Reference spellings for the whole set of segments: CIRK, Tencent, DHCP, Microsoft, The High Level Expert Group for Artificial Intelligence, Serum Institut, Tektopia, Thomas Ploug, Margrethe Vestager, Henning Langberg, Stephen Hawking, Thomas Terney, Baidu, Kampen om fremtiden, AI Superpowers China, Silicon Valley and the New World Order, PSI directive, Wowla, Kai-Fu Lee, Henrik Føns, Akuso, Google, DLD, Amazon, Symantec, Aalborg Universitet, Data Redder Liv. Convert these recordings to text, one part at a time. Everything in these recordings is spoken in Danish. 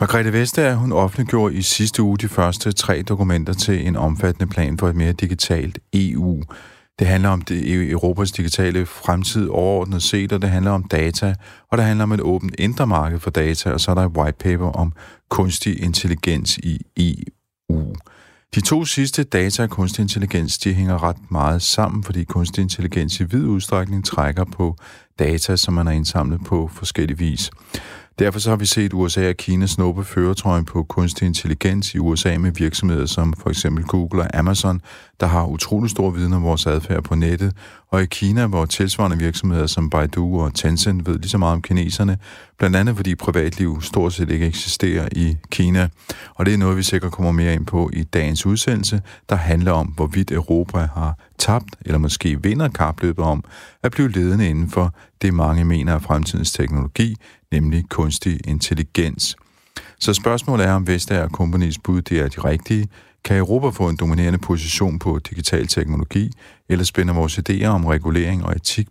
Margrethe Vestager, hun offentliggjorde i sidste uge de første 3 dokumenter til en omfattende plan for et mere digitalt EU. Det handler om Europas digitale fremtid overordnet set, og det handler om data, og det handler om et åbent indre marked for data, og så er der et white paper om kunstig intelligens i EU. De 2 sidste, data og kunstig intelligens, de hænger ret meget sammen, fordi kunstig intelligens i vid udstrækning trækker på data, som man har indsamlet på forskellig vis. Derfor så har vi set USA og Kina snuppe førertrøjen på kunstig intelligens i USA med virksomheder som for eksempel Google og Amazon, der har utrolig stor viden om vores adfærd på nettet, og i Kina, hvor tilsvarende virksomheder som Baidu og Tencent ved lige så meget om kineserne, blandt andet fordi privatliv stort set ikke eksisterer i Kina. Og det er noget, vi sikkert kommer mere ind på i dagens udsendelse, der handler om, hvorvidt Europa har tabt eller måske vinder kapløbet om at blive ledende inden for det, mange mener er fremtidens teknologi, nemlig kunstig intelligens. Så spørgsmålet er, om Vestager og Companies bud, det er de rigtige. Kan Europa få en dominerende position på digital teknologi, eller spænder vores idéer om regulering og etik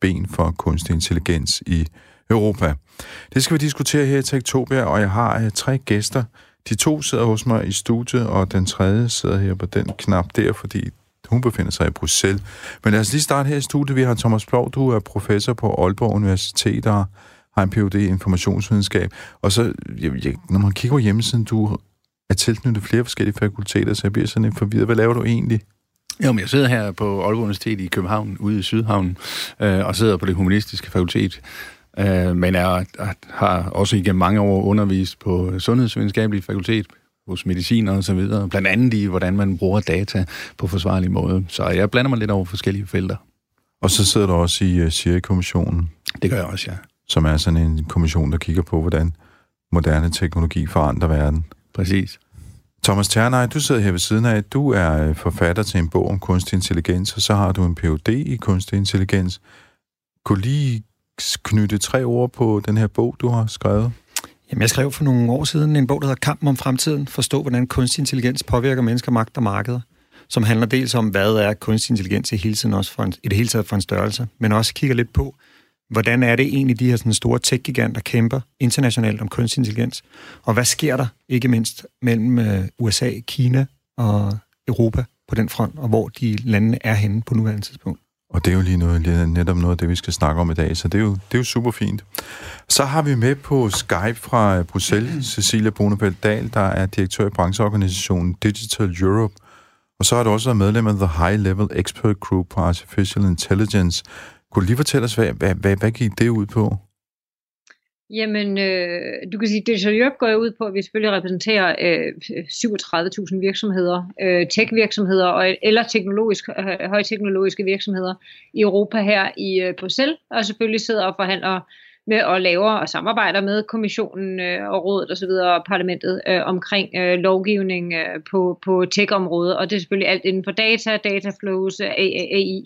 ben for kunstig intelligens i Europa? Det skal vi diskutere her i Tektopia, og jeg har 3 gæster. De 2 sidder hos mig i studiet, og den tredje sidder her på den knap der, fordi hun befinder sig i Bruxelles. Men lad os lige starte her i studiet. Vi har Thomas Ploug, du er professor på Aalborg Universitet og har en Ph.D. i informationsvidenskab. Og så, når man kigger på hjemmesiden, du er tilknyttet flere forskellige fakulteter, så jeg bliver sådan lidt forvirret. Hvad laver du egentlig? Jo, men jeg sidder her på Aalborg Universitet i København, ude i Sydhavnen, og sidder på det humanistiske fakultet. Men jeg har også igennem mange år undervist på sundhedsvidenskabelige fakultet, hos mediciner og så videre, blandt andet i, hvordan man bruger data på forsvarlig måde. Så jeg blander mig lidt over forskellige felter. Og så sidder du også i CIRK-kommissionen. Det gør jeg også, ja. Som er sådan en kommission, der kigger på, hvordan moderne teknologi forandrer verden. Præcis. Thomas Terney, du sidder her ved siden af. Du er forfatter til en bog om kunstig intelligens, og så har du en Ph.D. i kunstig intelligens. Kunne lige knytte 3 ord på den her bog, du har skrevet? Jamen, jeg skrev for nogle år siden en bog, der hedder Kampen om fremtiden. Forstå, hvordan kunstig intelligens påvirker mennesker, magt og markeder. Som handler dels om, hvad er kunstig intelligens i det hele taget for en størrelse, men også kigger lidt på, hvordan er det egentlig, de her sådan store tech-giganter kæmper internationalt om kunstig intelligens, og hvad sker der, ikke mindst, mellem USA, Kina og Europa på den front, og hvor de landene er henne på nuværende tidspunkt. Og det er jo netop noget af det, vi skal snakke om i dag, så det er jo super fint. Så har vi med på Skype fra Bruxelles, Cecilia Bonefeld-Dahl, der er direktør i brancheorganisationen Digital Europe, og så har du også været medlem af The High Level Expert Group for Artificial Intelligence. Kunne du lige fortælle os, hvad gik det ud på? Jamen, du kan sige, at Digital Europe går ud på, at vi selvfølgelig repræsenterer 37.000 virksomheder, tech-virksomheder eller højteknologiske virksomheder i Europa her i Bruxelles, og selvfølgelig sidder og forhandler med og laver og samarbejder med kommissionen og rådet osv. og parlamentet omkring lovgivning på tech-området, og det er selvfølgelig alt inden for data flows, AI.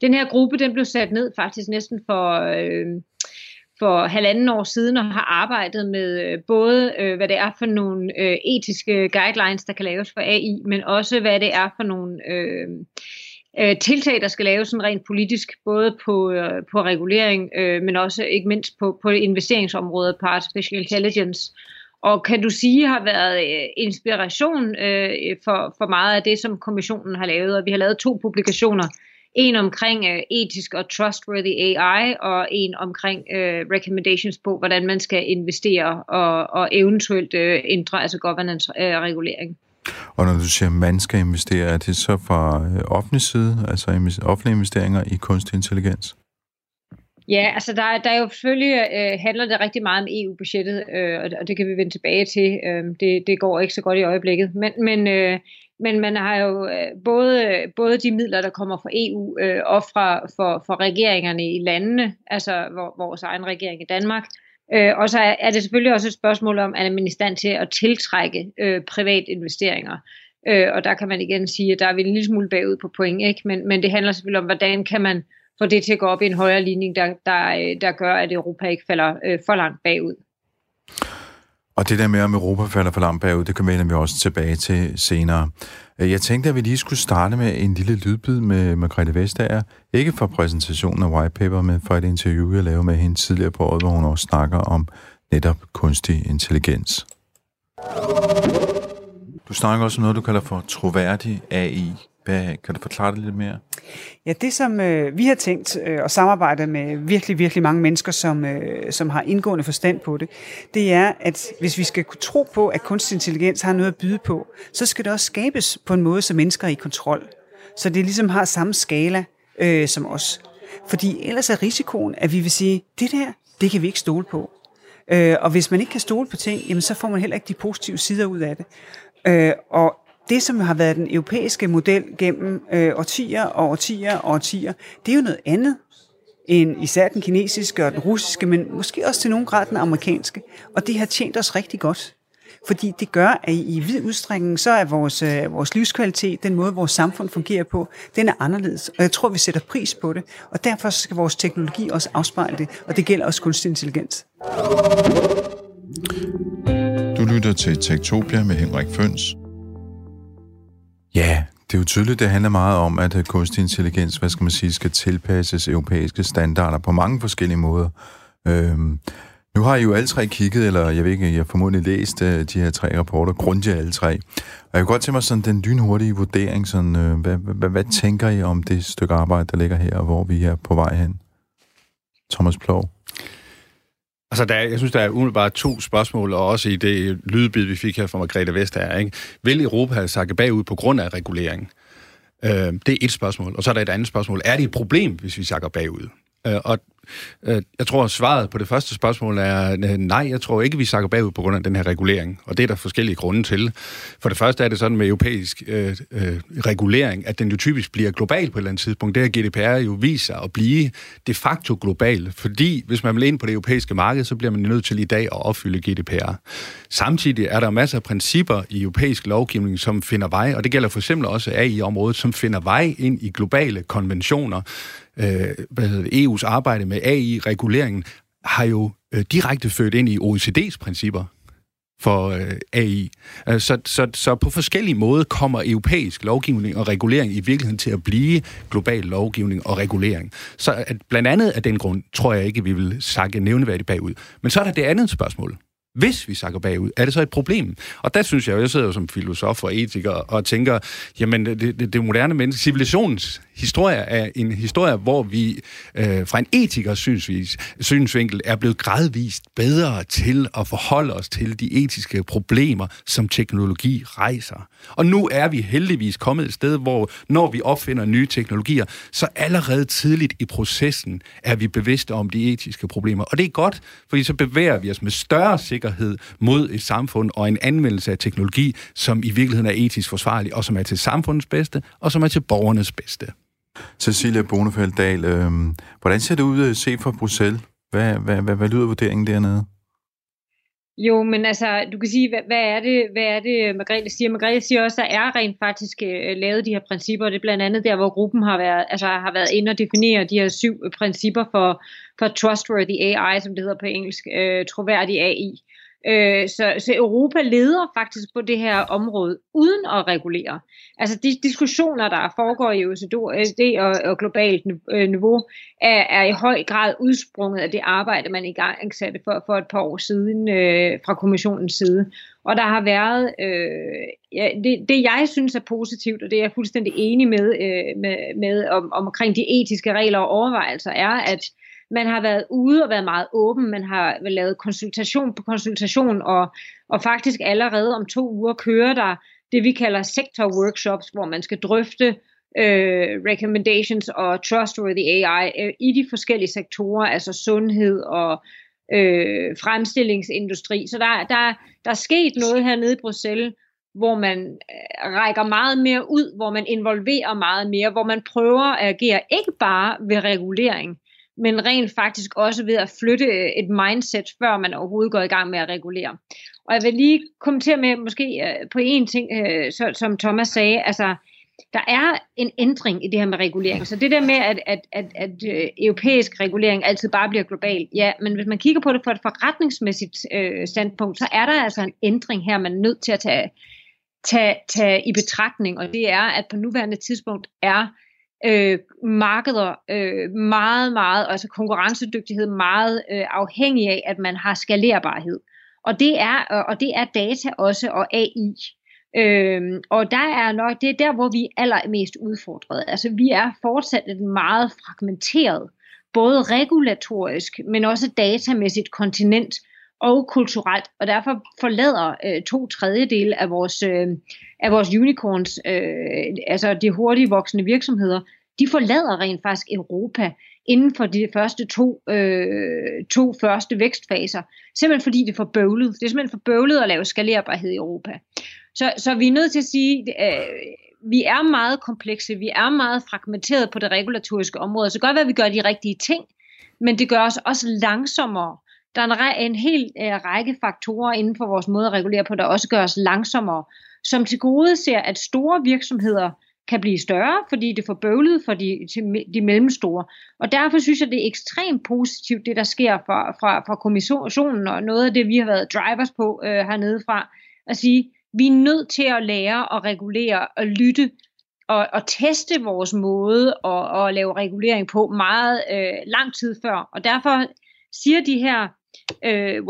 Den her gruppe, den blev sat ned faktisk næsten for 1,5 år siden og har arbejdet med både, hvad det er for nogle etiske guidelines, der kan laves for AI, men også hvad det er for nogle tiltag, der skal laves sådan rent politisk, både på regulering, men også ikke mindst på investeringsområdet, på artificial intelligence. Og kan du sige, har været inspiration for meget af det, som kommissionen har lavet, og vi har lavet 2 publikationer. En omkring etisk og trustworthy AI, og en omkring recommendations på, hvordan man skal investere og eventuelt ændre, altså governance-regulering. Og når du siger, at man skal investere, er det så fra offentlig side, altså offentlige investeringer i kunstig intelligens? Ja, altså der er jo selvfølgelig, handler det rigtig meget om EU-budgettet, og det kan vi vende tilbage til. Det går ikke så godt i øjeblikket, men man har jo både de midler, der kommer fra EU og fra regeringerne i landene, altså vores egen regering i Danmark, Og så er det selvfølgelig også et spørgsmål om, at man er i stand til at tiltrække private investeringer. Og der kan man igen sige, at der er vi en lille smule bagud på point, ikke? Men det handler selvfølgelig om, hvordan kan man få det til at gå op i en højere ligning, der gør, at Europa ikke falder for langt bagud. Og det der med, om Europa falder for langt bagud, det kommer vi også tilbage til senere. Jeg tænkte, at vi lige skulle starte med en lille lydbid med Margrethe Vestager. Ikke fra præsentationen af White Paper, men fra et interview, jeg lavede med hende tidligere på året, hvor hun også snakker om netop kunstig intelligens. Du snakker også om noget, du kalder for troværdig AI. Kan du forklare det lidt mere? Ja, det som vi har tænkt at samarbejde med virkelig, virkelig mange mennesker, som har indgående forstand på det, det er, at hvis vi skal kunne tro på, at kunstig intelligens har noget at byde på, så skal det også skabes på en måde, så mennesker er i kontrol. Så det ligesom har samme skala som os. Fordi ellers er risikoen, at vi vil sige, det der, det kan vi ikke stole på. Og hvis man ikke kan stole på ting, jamen, så får man heller ikke de positive sider ud af det. Og det, som har været den europæiske model gennem årtier, det er jo noget andet end især den kinesiske og den russiske, men måske også til nogen grad den amerikanske. Og det har tjent os rigtig godt, fordi det gør, at i vid udstrækning, så er vores livskvalitet, den måde, vores samfund fungerer på, den er anderledes. Og jeg tror, vi sætter pris på det, og derfor skal vores teknologi også afspejle det, og det gælder også kunstig intelligens. Du lytter til Tektopia med Henrik Føns. Ja, det er jo tydeligt, det handler meget om, at kunstig intelligens, skal tilpasses europæiske standarder på mange forskellige måder. Nu har I jo alle tre kigget, eller jeg ved ikke, jeg har formodentlig læst de her tre rapporter, grundigt alle tre. Og jeg kunne godt tænke mig sådan den lynhurtige vurdering, sådan, hvad tænker I om det stykke arbejde, der ligger her, og hvor vi er på vej hen? Thomas Ploug. Altså, jeg synes, der er umiddelbart to spørgsmål, og også i det lydbid, vi fik her fra Margrethe Vestager, ikke? Vil Europa have sakket bagud på grund af regulering? Det er et spørgsmål. Og så er der et andet spørgsmål. Er det et problem, hvis vi sakker bagud? Og jeg tror, svaret på det første spørgsmål er nej, jeg tror ikke, vi sakker bagud på grund af den her regulering. Og det er der forskellige grunde til. For det første er det sådan med europæisk regulering, at den jo typisk bliver global på et eller andet tidspunkt. Det her GDPR jo viser at blive de facto global, fordi hvis man vil ind på det europæiske marked, så bliver man nødt til i dag at opfylde GDPR. Samtidig er der masser af principper i europæisk lovgivning, som finder vej, og det gælder for eksempel også AI-området, som finder vej ind i globale konventioner. EU's arbejde med AI-reguleringen har jo direkte ført ind i OECD's principper for AI. Så på forskellige måder kommer europæisk lovgivning og regulering i virkeligheden til at blive global lovgivning og regulering. Så at blandt andet af den grund tror jeg ikke, vi vil sakke nævneværdigt bagud. Men så er der det andet spørgsmål. Hvis vi sakker bagud, er det så et problem? Og der synes jeg jo, jeg sidder jo som filosof og etiker og tænker, jamen det moderne menneske, civilisationens historie er en historie, hvor vi fra en etikers synsvinkel er blevet gradvist bedre til at forholde os til de etiske problemer, som teknologi rejser. Og nu er vi heldigvis kommet et sted, hvor når vi opfinder nye teknologier, så allerede tidligt i processen er vi bevidste om de etiske problemer. Og det er godt, fordi så bevæger vi os med større sikkerhed mod et samfund og en anvendelse af teknologi, som i virkeligheden er etisk forsvarlig, og som er til samfundets bedste, og som er til borgernes bedste. Cecilia Bonefeld-Dahl, hvordan ser det ud set fra Bruxelles? Hvad lyder vurderingen dernede? Jo, men altså, du kan sige, hvad er det Margrethe siger? Margrethe siger også, at der er rent faktisk lavet de her principper, og det er blandt andet der, hvor gruppen har været inde og definere de her 7 principper for trustworthy AI, som det hedder på engelsk, troværdig AI. Så Europa leder faktisk på det her område, uden at regulere. Altså de diskussioner, der foregår i OECD og globalt niveau, er i høj grad udsprunget af det arbejde, man igangsatte for et par år siden fra kommissionens side. Og der har været, det jeg synes er positivt, og det er jeg fuldstændig enig med omkring de etiske regler og overvejelser, er, at man har været ude og været meget åben, man har lavet konsultation på konsultation, og faktisk allerede om 2 uger kører der det, vi kalder sektorworkshops, hvor man skal drøfte recommendations og trustworthy AI i de forskellige sektorer, altså sundhed og fremstillingsindustri. Så der er sket noget hernede i Bruxelles, hvor man rækker meget mere ud, hvor man involverer meget mere, hvor man prøver at agere ikke bare ved regulering, men rent faktisk også ved at flytte et mindset, før man overhovedet går i gang med at regulere. Og jeg vil lige kommentere med måske på en ting, som Thomas sagde, altså der er en ændring i det her med regulering. Så det der med, at europæisk regulering altid bare bliver global, ja, men hvis man kigger på det fra et forretningsmæssigt standpunkt, så er der altså en ændring her, man er nødt til at tage i betragtning, og det er, at på nuværende tidspunkt er markeder meget, meget, altså konkurrencedygtighed meget afhængig af, at man har skalerbarhed. Og det er data også og AI. Og der er nok, det er der, hvor vi er allermest udfordret. Altså vi er fortsat et meget fragmenteret, både regulatorisk, men også datamæssigt kontinent og kulturelt. Og derfor forlader 2/3 af vores unicorns, altså de hurtigt voksende virksomheder, de forlader rent faktisk Europa inden for de første to første vækstfaser. Simpelthen fordi det er for bøvlet. Det er simpelthen for bøvlet at lave skalerbarhed i Europa. Så vi er nødt til at sige, vi er meget komplekse, vi er meget fragmenteret på det regulatoriske område. Så godt være, at vi gør de rigtige ting, men det gør os også langsommere. Der er en hel række faktorer inden for vores måde at regulere på, der også gør os langsommere, som tilgodeser, at store virksomheder kan blive større, fordi det er for bøvlet for de mellemstore. Og derfor synes jeg, det er ekstremt positivt, det der sker fra kommissionen, og noget af det, vi har været drivers på hernede fra, at sige, vi er nødt til at lære og regulere og lytte og teste vores måde at lave regulering på meget lang tid før. Og derfor siger de her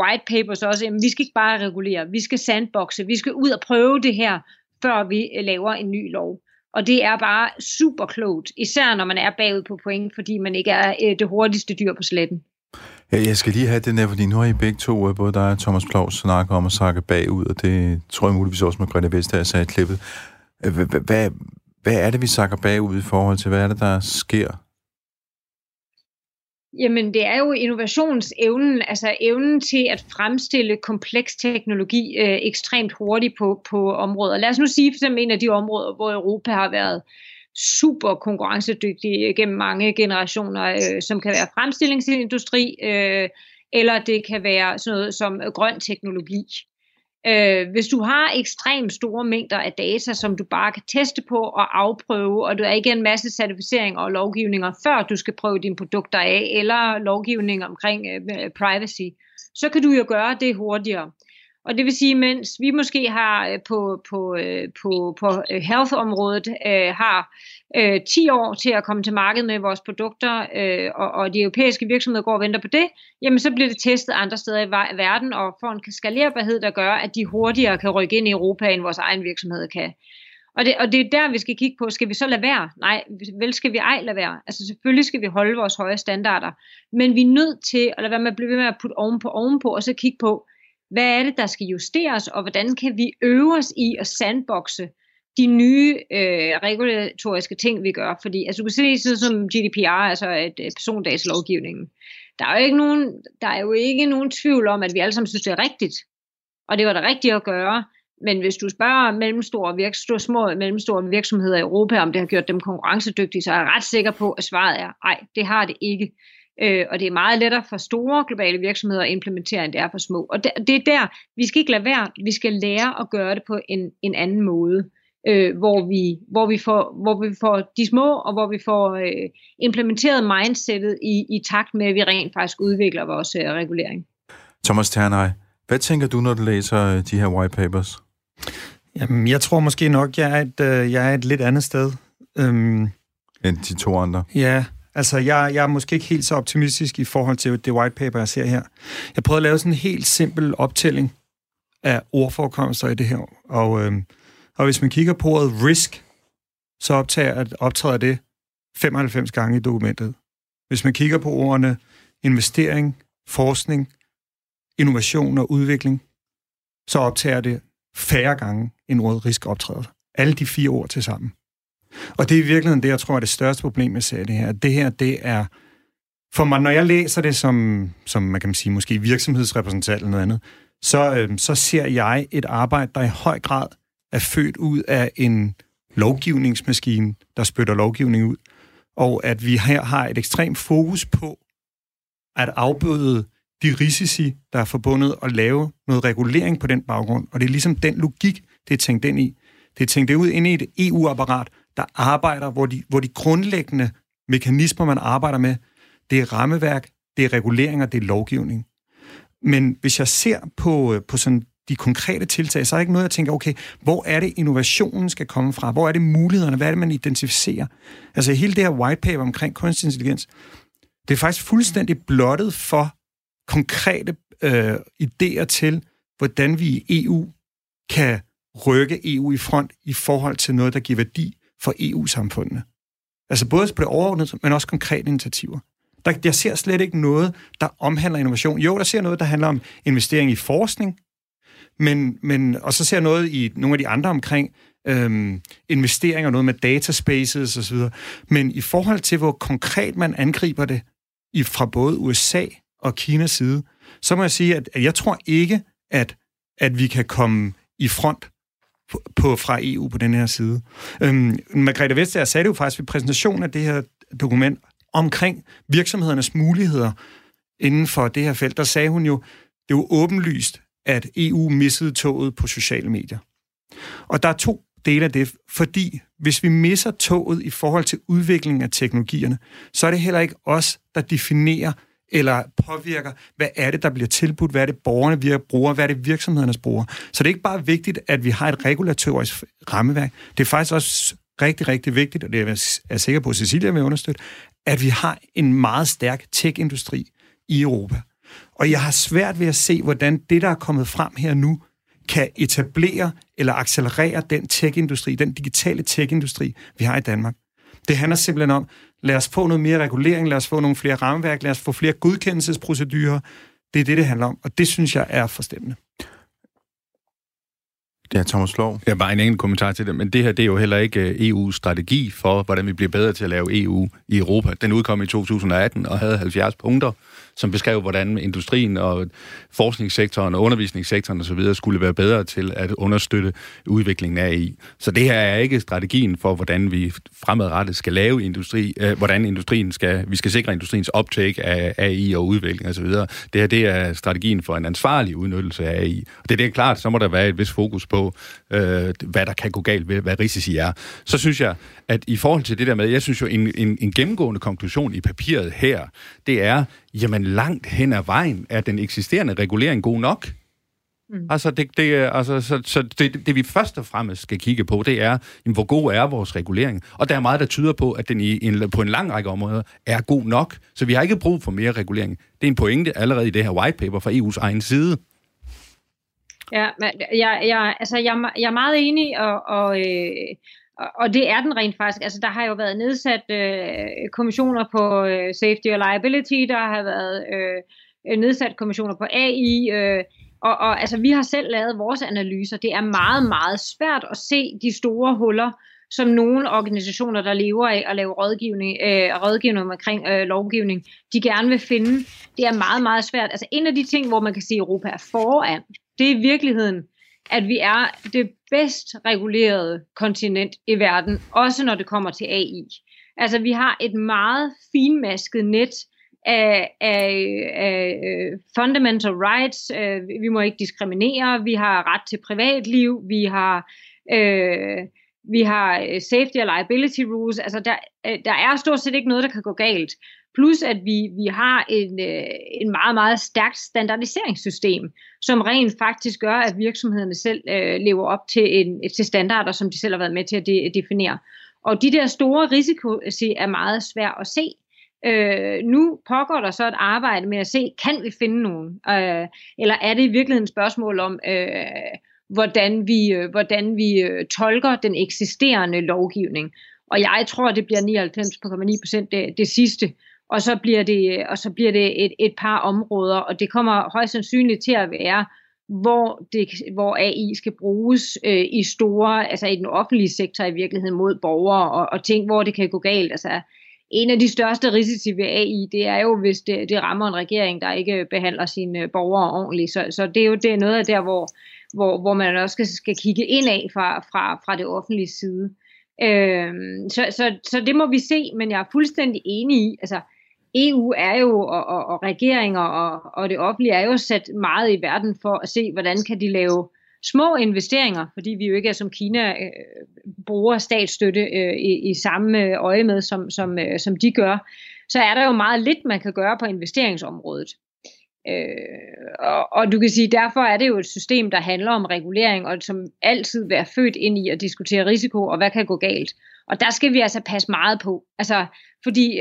white papers også, at vi skal ikke bare regulere, vi skal sandboxe, vi skal ud og prøve det her, før vi laver en ny lov. Og det er bare super klogt, især når man er bagud på point, fordi man ikke er det hurtigste dyr på sletten. Ja, jeg skal lige have den der, fordi nu har I begge to, både dig og Thomas Ploug, snakker om at sakke bagud, og det tror jeg muligvis også Margrethe Vestager sagde i klippet. Hvad er det, vi sakker bagud i forhold til? Hvad er det, der sker? Jamen, det er jo innovationsevnen, altså evnen til at fremstille kompleks teknologi ekstremt hurtigt på områder. Lad os nu sige for eksempel en af de områder, hvor Europa har været super konkurrencedygtig gennem mange generationer, som kan være fremstillingsindustri, eller det kan være sådan noget som grøn teknologi. Hvis du har ekstremt store mængder af data, som du bare kan teste på og afprøve, og du er ikke en masse certificeringer og lovgivninger, før du skal prøve dine produkter af, eller lovgivning omkring privacy, så kan du jo gøre det hurtigere. Og det vil sige, mens vi måske har på health-området har 10 år til at komme til markedet med vores produkter, og de europæiske virksomheder går og venter på det, jamen så bliver det testet andre steder i verden, og får en skalerbarhed, der gør, at de hurtigere kan rykke ind i Europa, end vores egen virksomhed kan. Og det er der, vi skal kigge på. Skal vi så lade være? Nej, vel skal vi ej lade være. Altså selvfølgelig skal vi holde vores høje standarder, men vi er nødt til at lade være med at blive ved med at putte ovenpå, og så kigge på, hvad er det, der skal justeres, og hvordan kan vi øve os i at sandboxe de nye regulatoriske ting, vi gør? Fordi altså, du kan se sådan som GDPR, altså persondatalovgivningen. Der er jo ikke nogen tvivl om, at vi alle sammen synes, det er rigtigt. Og det var det rigtige at gøre. Men hvis du spørger små og mellemstore virksomheder i Europa, om det har gjort dem konkurrencedygtige, så er jeg ret sikker på, at svaret er, nej, det har det ikke. Og det er meget lettere for store globale virksomheder at implementere, end det er for små. Og det er der, vi skal ikke lade være, vi skal lære at gøre det på en anden måde, hvor vi får de små, og hvor vi får implementeret mindsetet i takt med, at vi rent faktisk udvikler vores regulering. Thomas Terney, hvad tænker du, når du læser de her white papers? Jamen, jeg tror måske nok, jeg er et lidt andet sted. End de to andre? Ja. Altså, jeg er måske ikke helt så optimistisk i forhold til det white paper, jeg ser her. Jeg prøvede at lave sådan en helt simpel optælling af ordforekomster i det her. Og hvis man kigger på ordet risk, så optræder det 95 gange i dokumentet. Hvis man kigger på ordene investering, forskning, innovation og udvikling, så optager det færre gange, end ordet risk optræder. Alle de 4 ord til sammen. Og det er i virkeligheden det, jeg tror er det største problem, jeg ser i det her. Det her, det er... For mig, når jeg læser det som man kan sige, måske virksomhedsrepræsentant eller noget andet, så ser jeg et arbejde, der i høj grad er født ud af en lovgivningsmaskine, der spytter lovgivning ud. Og at vi her har et ekstremt fokus på at afbøde de risici, der er forbundet og lave noget regulering på den baggrund. Og det er ligesom den logik, det er tænkt ind i. Det er tænkt ud inde i et EU-apparat, der arbejder, hvor de grundlæggende mekanismer, man arbejder med, det er rammeværk, det er reguleringer, det er lovgivning. Men hvis jeg ser på sådan de konkrete tiltag, så er der ikke noget, jeg tænker, okay, hvor er det, innovationen skal komme fra? Hvor er det mulighederne? Hvad er det, man identificerer? Altså hele det her white paper omkring kunstig intelligens, det er faktisk fuldstændig blottet for konkrete idéer til, hvordan vi i EU kan rykke EU i front i forhold til noget, der giver værdi for EU-samfundene. Altså både på det overordnede, men også konkrete initiativer. Jeg ser slet ikke noget, der omhandler innovation. Jo, der ser noget, der handler om investering i forskning, og så ser noget i nogle af de andre omkring investeringer, noget med dataspaces osv. Men i forhold til, hvor konkret man angriber det fra både USA og Kinas side, så må jeg sige, at jeg tror ikke, at vi kan komme i front fra EU på den her side. Margrethe Vestager sagde det jo faktisk ved præsentationen af det her dokument omkring virksomhedernes muligheder inden for det her felt. Der sagde hun jo, det var åbenlyst, at EU missede toget på sociale medier. Og der er to dele af det, fordi hvis vi misser toget i forhold til udviklingen af teknologierne, så er det heller ikke os, der definerer eller påvirker, hvad er det, der bliver tilbudt, hvad er det, borgerne bruger, hvad er det, virksomhedernes bruger. Så det er ikke bare vigtigt, at vi har et regulatorisk rammeværk. Det er faktisk også rigtig, rigtig vigtigt, og det er jeg sikker på, at Cecilia vil understøtte, at vi har en meget stærk tech-industri i Europa. Og jeg har svært ved at se, hvordan det, der er kommet frem her nu, kan etablere eller accelerere den tech-industri, den digitale tech-industri, vi har i Danmark. Det handler simpelthen om, lad os få noget mere regulering, lad os få nogle flere rammeværk, lad os få flere godkendelsesprocedurer. Det er det, det handler om, og det synes jeg er forstemmende. Ja, Thomas Ploug. Jeg har bare en enkelt kommentar til det, men det her, det er jo heller ikke EU's strategi for, hvordan vi bliver bedre til at lave EU i Europa. Den udkom i 2018 og havde 70 punkter, som beskrev, hvordan industrien og forskningssektoren og undervisningssektoren osv. skulle være bedre til at understøtte udviklingen af EU. Så det her er ikke strategien for, hvordan vi fremadrettet skal lave industri, hvordan vi skal sikre industriens uptake af AI og udvikling osv. Det her, det er strategien for en ansvarlig udnyttelse af AI. Og det er klart, så må der være et vis fokus på, hvad der kan gå galt, hvad risici er. Så synes jeg, at i forhold til det der med, jeg synes jo, en gennemgående konklusion i papiret her, det er, jamen langt hen ad vejen er den eksisterende regulering god nok. Altså, det vi først og fremmest skal kigge på, det er, jamen, hvor god er vores regulering? Og der er meget, der tyder på, at den på en lang række områder er god nok. Så vi har ikke brug for mere regulering. Det er en pointe allerede i det her white paper fra EU's egen side. Ja, jeg er meget enig, og det er den rent faktisk. Altså, der har jo været nedsat kommissioner på safety og liability, der har været nedsat kommissioner på AI, og altså, vi har selv lavet vores analyser. Det er meget, meget svært at se de store huller, som nogle organisationer, der lever af at lave rådgivning omkring lovgivning, de gerne vil finde. Det er meget, meget svært. Altså, en af de ting, hvor man kan sige, at Europa er foran, det er i virkeligheden, at vi er det bedst regulerede kontinent i verden, også når det kommer til AI. Altså, vi har et meget finmasket net af fundamental rights. Vi må ikke diskriminere. Vi har ret til privatliv. Vi har safety og liability rules. Altså, der er stort set ikke noget, der kan gå galt. Plus at vi har en meget, meget stærkt standardiseringssystem, som rent faktisk gør, at virksomhederne selv lever op til standarder, som de selv har været med til at definere. Og de der store risici er meget svært at se. Nu pågår der så et arbejde med at se, kan vi finde nogen? Eller er det i virkeligheden et spørgsmål om, hvordan vi tolker den eksisterende lovgivning? Og jeg tror, det bliver 99,9% det sidste. Og så bliver det, et par områder, og det kommer højst sandsynligt til at være, hvor AI skal bruges i den offentlige sektor i virkeligheden mod borgere og ting, hvor det kan gå galt. Altså, en af de største risici ved AI, det er jo, hvis det rammer en regering, der ikke behandler sine borgere ordentligt. Så det er jo noget af der, hvor man også skal kigge indad fra det offentlige side. Så det må vi se, men jeg er fuldstændig enig i, altså EU er jo, og regeringer og det offentlige er jo sat meget i verden for at se, hvordan kan de lave små investeringer, fordi vi jo ikke er som Kina bruger statsstøtte i samme øje med, som de gør, så er der jo meget lidt, man kan gøre på investeringsområdet. Og du kan sige, derfor er det jo et system, der handler om regulering, og som altid er født ind i at diskutere risiko, og hvad kan gå galt. Og der skal vi altså passe meget på, altså, fordi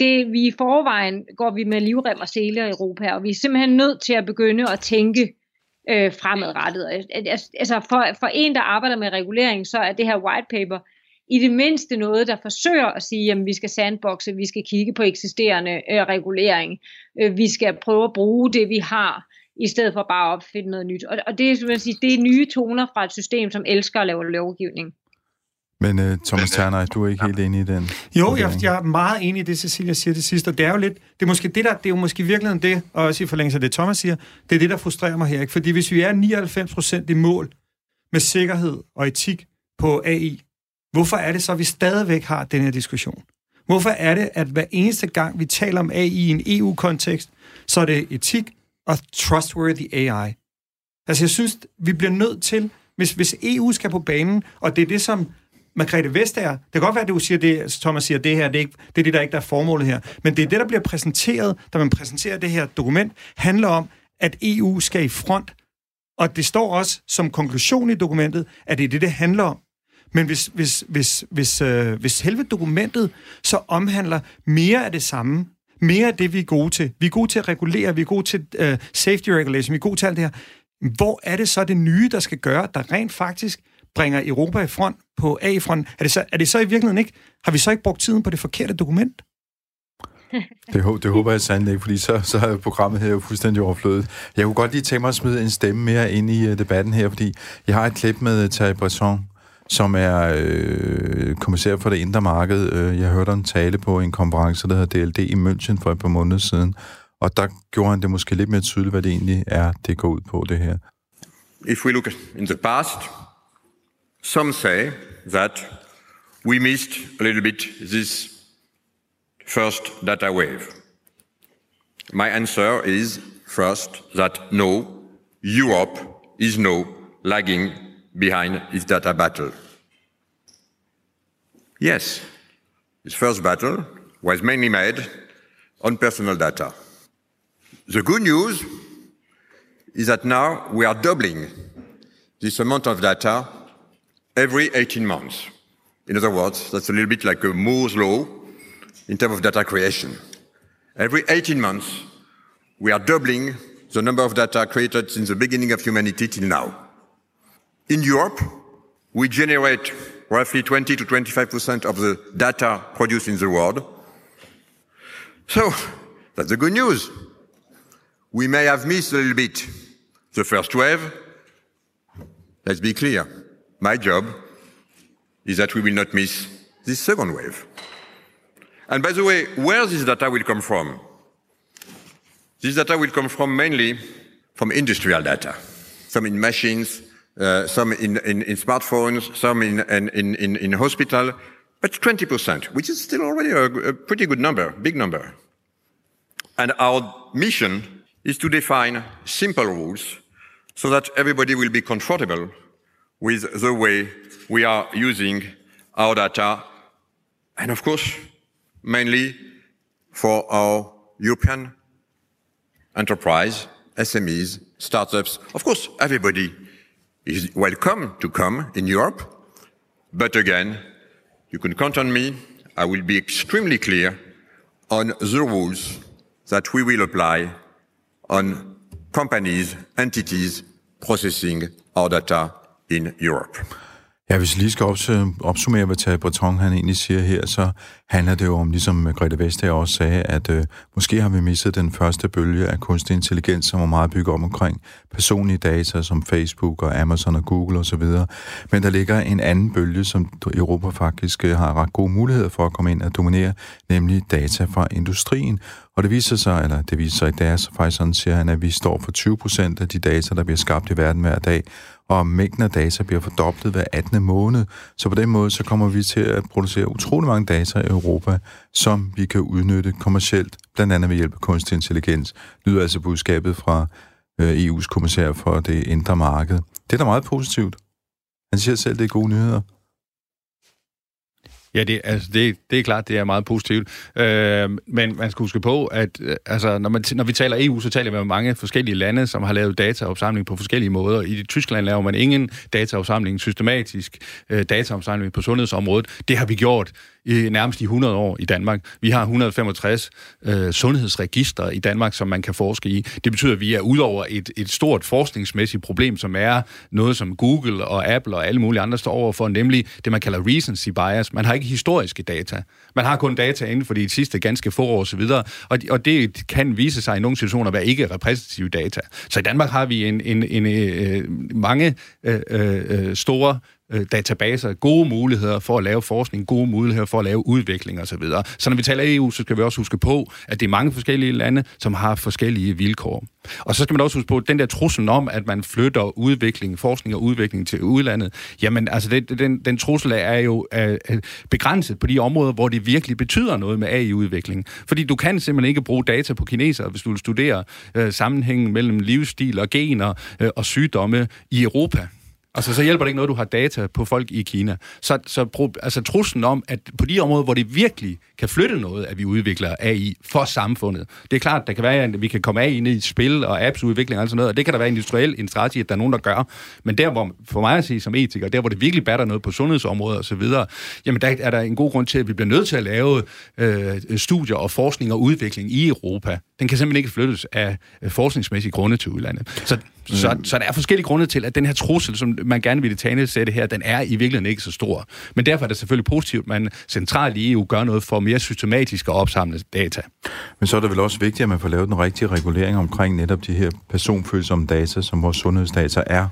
det vi i forvejen går vi med livrem og seler i Europa, og vi er simpelthen nødt til at begynde at tænke fremadrettet. Altså for en, der arbejder med regulering, så er det her white paper i det mindste noget, der forsøger at sige, at vi skal sandboxe, vi skal kigge på eksisterende regulering, vi skal prøve at bruge det, vi har, i stedet for bare at opfinde noget nyt. Og det er nye toner fra et system, som elsker at lave lovgivning. Men Thomas Terney, du er ikke helt enig i den? Jo, jeg er meget enig i det, Cecilia siger til sidst, og det er jo lidt, det er jo måske virkelig det, og også i forlængelse af det, Thomas siger, det er det, der frustrerer mig her, ikke? Fordi hvis vi er 99% i mål med sikkerhed og etik på AI, hvorfor er det så, at vi stadigvæk har den her diskussion? Hvorfor er det, at hver eneste gang, vi taler om AI i en EU-kontekst, så er det etik og trustworthy AI? Altså, jeg synes, vi bliver nødt til, hvis EU skal på banen, og det er det, som Margrethe Vestager, det kan godt være, at du siger det, Thomas siger det her, det er det, der er formålet her, men det er det, der bliver præsenteret, da man præsenterer det her dokument, handler om, at EU skal i front, og det står også som konklusion i dokumentet, at det er det, det handler om. Men hvis selve dokumentet så omhandler mere af det samme, mere af det, vi er gode til, vi er gode til at regulere, vi er gode til safety regulation, vi er gode til alt det her, hvor er det så det nye, der skal gøre, der rent faktisk bringer Europa i front på AI-fronten? Er det så i virkeligheden ikke? Har vi så ikke brugt tiden på det forkerte dokument? Det håber jeg sandelig ikke, fordi så er programmet her jo fuldstændig overflødet. Jeg kunne godt lige tænke mig at smide en stemme mere ind i debatten her, fordi jeg har et klip med Thierry Breton, som er kommissær for det indre marked. Jeg hørte ham tale på en konference, der hedder DLD i München for et par måneder siden, og der gjorde han det måske lidt mere tydeligt, hvad det egentlig er, det går ud på det her. If we look in the past, some say that we missed a little bit this first data wave. My answer is first that no, Europe is no lagging behind its data battle. Yes, this first battle was mainly made on personal data. The good news is that now we are doubling this amount of data every 18 months. In other words, that's a little bit like a Moore's law in terms of data creation. Every 18 months, we are doubling the number of data created since the beginning of humanity till now. In Europe, we generate roughly 20 to 25% of the data produced in the world. So, that's the good news. We may have missed a little bit the first wave. Let's be clear. My job is that we will not miss this second wave. And by the way, where this data will come from? This data will come from mainly from industrial data, some in machines, some in smartphones, some in hospital, but 20%, which is still already a pretty good number, big number. And our mission is to define simple rules so that everybody will be comfortable with the way we are using our data, and of course, mainly for our European enterprise, SMEs, startups. Of course, everybody is welcome to come in Europe, but again, you can count on me. I will be extremely clear on the rules that we will apply on companies, entities processing our data in Europe. Ja, hvis jeg lige skal opsummere, hvad Thierry Breton han egentlig siger her, så handler det jo om, ligesom Grete Vestager også sagde, at måske har vi misset den første bølge af kunstig intelligens, som var meget bygget omkring personlige data, som Facebook og Amazon og Google osv. Men der ligger en anden bølge, som Europa faktisk har ret gode muligheder for at komme ind og dominere, nemlig data fra industrien. Og det viser sig, eller det viser sig i dag, så faktisk sådan siger han, at vi står for 20% af de data, der bliver skabt i verden hver dag, og mængden af data bliver fordoblet hver 18. måned. Så på den måde, så kommer vi til at producere utrolig mange data i Europa, som vi kan udnytte kommercielt, blandt andet ved hjælp af kunstig intelligens. Lyder altså budskabet fra EU's kommissær for det indre marked. Det er da meget positivt. Han siger selv, det er gode nyheder. Ja, det er klart, det er meget positivt. Men man skal huske på, at altså, når vi taler EU, så taler vi med mange forskellige lande, som har lavet dataopsamling på forskellige måder. I Tyskland laver man ingen dataopsamling, systematisk dataopsamling på sundhedsområdet. Det har vi gjort i nærmest i 100 år i Danmark. Vi har 165 sundhedsregistre i Danmark, som man kan forske i. Det betyder, at vi er ud over et stort forskningsmæssigt problem, som er noget, som Google og Apple og alle mulige andre står overfor, nemlig det, man kalder recency bias. Man har ikke historiske data. Man har kun data inden for de sidste ganske få år osv., og det kan vise sig i nogle situationer at være ikke repræsentative data. Så i Danmark har vi mange store databaser, gode muligheder for at lave forskning, gode muligheder for at lave udvikling osv. Så når vi taler EU, så skal vi også huske på, at det er mange forskellige lande, som har forskellige vilkår. Og så skal man også huske på, at den der trussel om, at man flytter udvikling, forskning og udvikling til udlandet, jamen altså den trussel er jo begrænset på de områder, hvor det virkelig betyder noget med AI-udvikling. Fordi du kan simpelthen ikke bruge data på kinesere, hvis du vil studere sammenhængen mellem livsstil og gener og sygdomme i Europa. Altså, så hjælper det ikke noget, du har data på folk i Kina. Så truslen om, at på de områder, hvor det virkelig kan flytte noget, at vi udvikler AI for samfundet. Det er klart, der kan være, at vi kan komme af ind i spil og appsudvikling og sådan noget, og det kan der være industriel interesse i, at der er nogen, der gør. Men der, hvor for mig at sige som etiker, der, hvor det virkelig batter noget på sundhedsområdet og så videre, jamen, der er der en god grund til, at vi bliver nødt til at lave studier og forskning og udvikling i Europa. Den kan simpelthen ikke flyttes af forskningsmæssige grunde til udlandet. Så der er forskellige grunde til, at den her trussel, som man gerne vil tandsætte her, den er i virkeligheden ikke så stor. Men derfor er det selvfølgelig positivt, at man centralt i EU gør noget for mere systematisk at opsamle data. Men så er det vel også vigtigt, at man får lavet den rigtige regulering omkring netop de her personfølsomme data, som vores sundhedsdata er.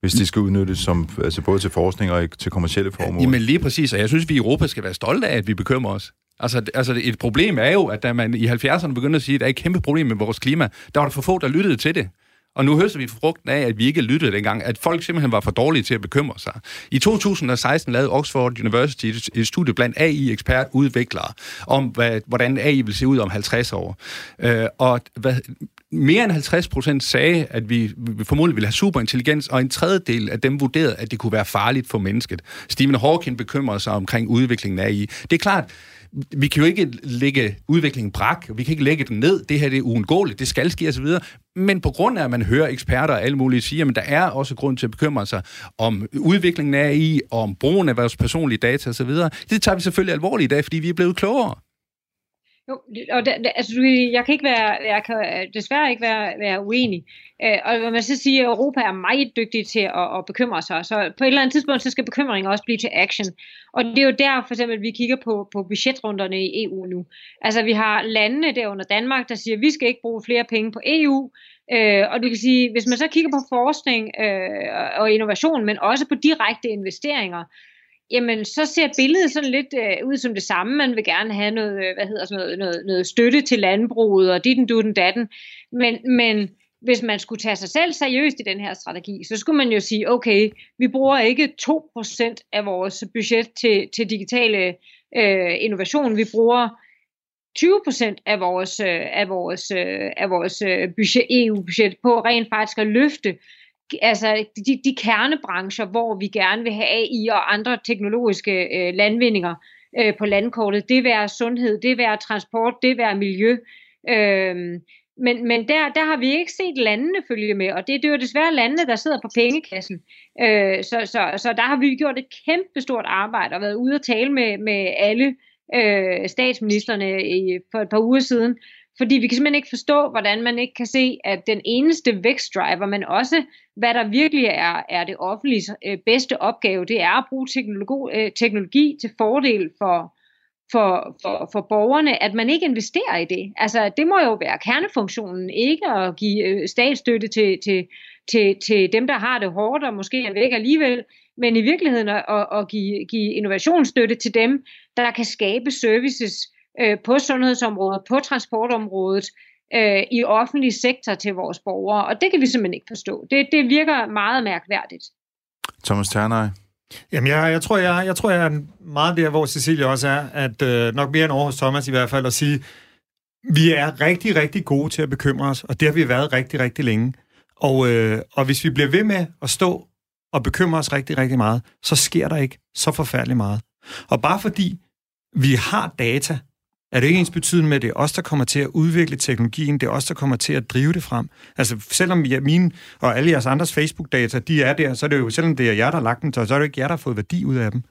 Hvis de skal udnyttes som, altså både til forskning og til kommercielle formål. Jamen lige præcis, og jeg synes, vi i Europa skal være stolte af, at vi bekymrer os. Altså et problem er jo, at da man i 70'erne begyndte at sige, at der er et kæmpe problem med vores klima, der var der for få, der lyttede til det. Og nu høster vi frugten af, at vi ikke lyttede dengang, at folk simpelthen var for dårlige til at bekymre sig. I 2016 lavede Oxford University et studie blandt AI-ekspertudviklere om, hvordan AI vil se ud om 50 år. Mere end 50% sagde, at vi formodentlig ville have superintelligens, og en tredjedel af dem vurderede, at det kunne være farligt for mennesket. Stephen Hawking bekymrede sig omkring udviklingen af AI. Det er klart, vi kan jo ikke lægge udviklingen brak, vi kan ikke lægge den ned, det her det er uundgåeligt, det skal ske og så videre. Men på grund af, at man hører eksperter og alle mulige sige, at der er også grund til at bekymre sig om udviklingen af AI, og om brugen af vores personlige data og så videre. Det tager vi selvfølgelig alvorligt i dag, fordi vi er blevet klogere. Jo, og jeg kan desværre ikke være uenig. Og man så siger, at Europa er meget dygtig til at bekymre sig, så på et eller andet tidspunkt, så skal bekymringen også blive til action. Og det er jo der, for eksempel, vi kigger på budgetrunderne i EU nu. Altså, vi har landene derunder Danmark, der siger, at vi skal ikke bruge flere penge på EU. Og du kan sige, hvis man så kigger på forskning og innovation, men også på direkte investeringer, jamen så ser billedet sådan lidt ud som det samme. Man vil gerne have noget støtte til landbruget og dit, du, den, datten. Men hvis man skulle tage sig selv seriøst i den her strategi, så skulle man jo sige, okay, vi bruger ikke 2% af vores budget til digitale innovation. Vi bruger 20% af vores EU-budget på rent faktisk at løfte altså de kernebrancher, hvor vi gerne vil have AI og andre teknologiske landvindinger på landkortet. Det være sundhed, det være transport, det være miljø. Men der har vi ikke set landene følge med, og det er jo desværre landene, der sidder på pengekassen. Så der har vi gjort et kæmpestort arbejde og været ude at tale med alle statsministerne for et par uger siden. Fordi vi kan simpelthen ikke forstå, hvordan man ikke kan se, at den eneste vækstdriver, men også hvad der virkelig er det offentliges bedste opgave, det er at bruge teknologi til fordel for borgerne, at man ikke investerer i det. Altså, det må jo være kernefunktionen, ikke at give statsstøtte til dem, der har det hårdt og måske er væk alligevel, men i virkeligheden at give innovationsstøtte til dem, der kan skabe services på sundhedsområdet, på transportområdet, i offentlig sektor til vores borgere. Og det kan vi simpelthen ikke forstå. Det virker meget mærkværdigt. Thomas Terney. Jamen, jeg tror, jeg er meget der, hvor Cecilia også er, at nok mere end over hos Thomas i hvert fald, at sige, vi er rigtig, rigtig gode til at bekymre os, og det har vi været rigtig, rigtig længe. Og hvis vi bliver ved med at stå og bekymre os rigtig, rigtig meget, så sker der ikke så forfærdeligt meget. Og bare fordi vi har data, er det ikke ens betydende med, at det er os, der kommer til at udvikle teknologien, det er os, der kommer til at drive det frem. Altså selvom mine og alle jeres andres Facebook-data, de er der, så er det jo, selvom det er jer, der har lagt dem, så er det jo ikke jer, der har fået værdi ud af dem.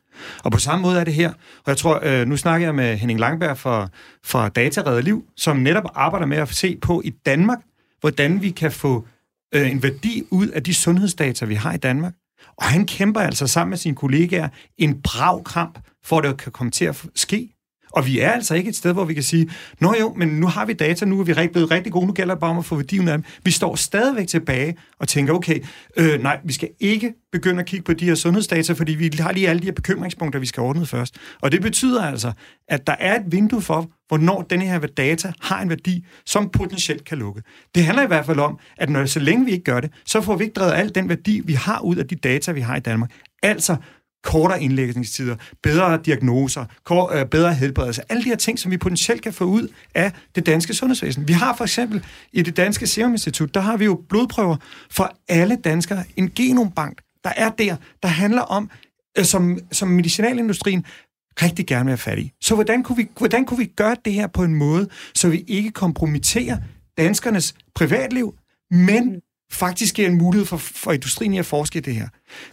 Og på samme måde er det her. Og jeg tror, nu snakker jeg med Henning Langberg fra Data Redder Liv, som netop arbejder med at se på i Danmark, hvordan vi kan få en værdi ud af de sundhedsdata, vi har i Danmark. Og han kæmper altså sammen med sine kollegaer en brav kamp, for at det kan komme til at ske. Og vi er altså ikke et sted, hvor vi kan sige, nå jo, men nu har vi data, nu er vi blevet rigtig gode, nu gælder det bare om at få værdien af dem. Vi står stadigvæk tilbage og tænker, okay, nej, vi skal ikke begynde at kigge på de her sundhedsdata, fordi vi har lige alle de her bekymringspunkter, vi skal ordne først. Og det betyder altså, at der er et vindue for, hvornår denne her data har en værdi, som potentielt kan lukke. Det handler i hvert fald om, at når så længe vi ikke gør det, så får vi ikke drevet al den værdi, vi har ud af de data, vi har i Danmark. Altså kortere indlægningstider, bedre diagnoser, bedre helbredelse. Alle de her ting, som vi potentielt kan få ud af det danske sundhedsvæsen. Vi har for eksempel i det danske Serum Institut, der har vi jo blodprøver for alle danskere. En genombank, der er der handler om, som medicinalindustrien rigtig gerne vil have fat i. Så hvordan kunne vi gøre det her på en måde, så vi ikke kompromitterer danskernes privatliv, men faktisk er en mulighed for industrien at forske det her.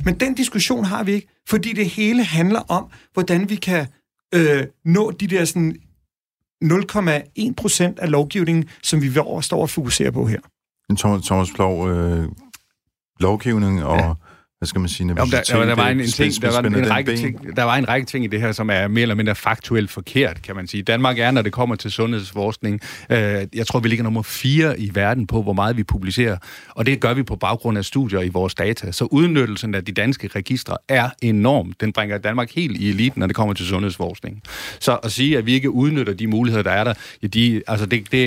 Men den diskussion har vi ikke, fordi det hele handler om, hvordan vi kan nå de der sådan 0,1% af lovgivningen, som vi står og fokuserer på her. Thomas Ploug, lovgivning og hvad skal man sige? Der var en række ting i det her, som er mere eller mindre faktuelt forkert, kan man sige. Danmark er, når det kommer til sundhedsforskning, jeg tror, vi ligger nummer 4 i verden på, hvor meget vi publicerer. Og det gør vi på baggrund af studier i vores data. Så udnyttelsen af de danske registre er enorm. Den bringer Danmark helt i eliten, når det kommer til sundhedsforskning. Så at sige, at vi ikke udnytter de muligheder, der er der, det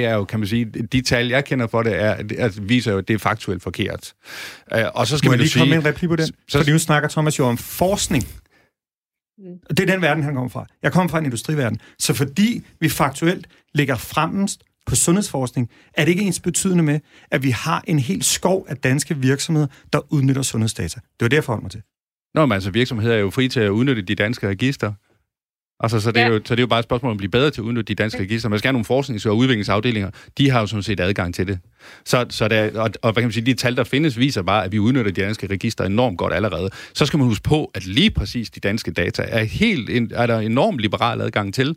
er jo, kan man sige, de tal, jeg kender for det, viser jo, at det er faktuelt forkert. Og så skal man lige komme med en replik på det? Fordi nu snakker Thomas jo om forskning. Og det er den verden, han kommer fra. Jeg kommer fra en industriverden. Så fordi vi faktuelt ligger fremmest på sundhedsforskning, er det ikke ens betydende med, at vi har en hel skov af danske virksomheder, der udnytter sundhedsdata. Det var det, jeg forholdt mig til. Nå, men altså virksomheder er jo fri til at udnytte de danske register. Altså, så det er jo bare et spørgsmål om at blive bedre til at udnytte de danske register. Man skal have nogle forsknings- og udviklingsafdelinger. De har jo sådan set adgang til det. Så hvad kan man sige, de tal, der findes, viser bare, at vi udnytter de danske register enormt godt allerede. Så skal man huske på, at lige præcis de danske data er der enormt liberal adgang til.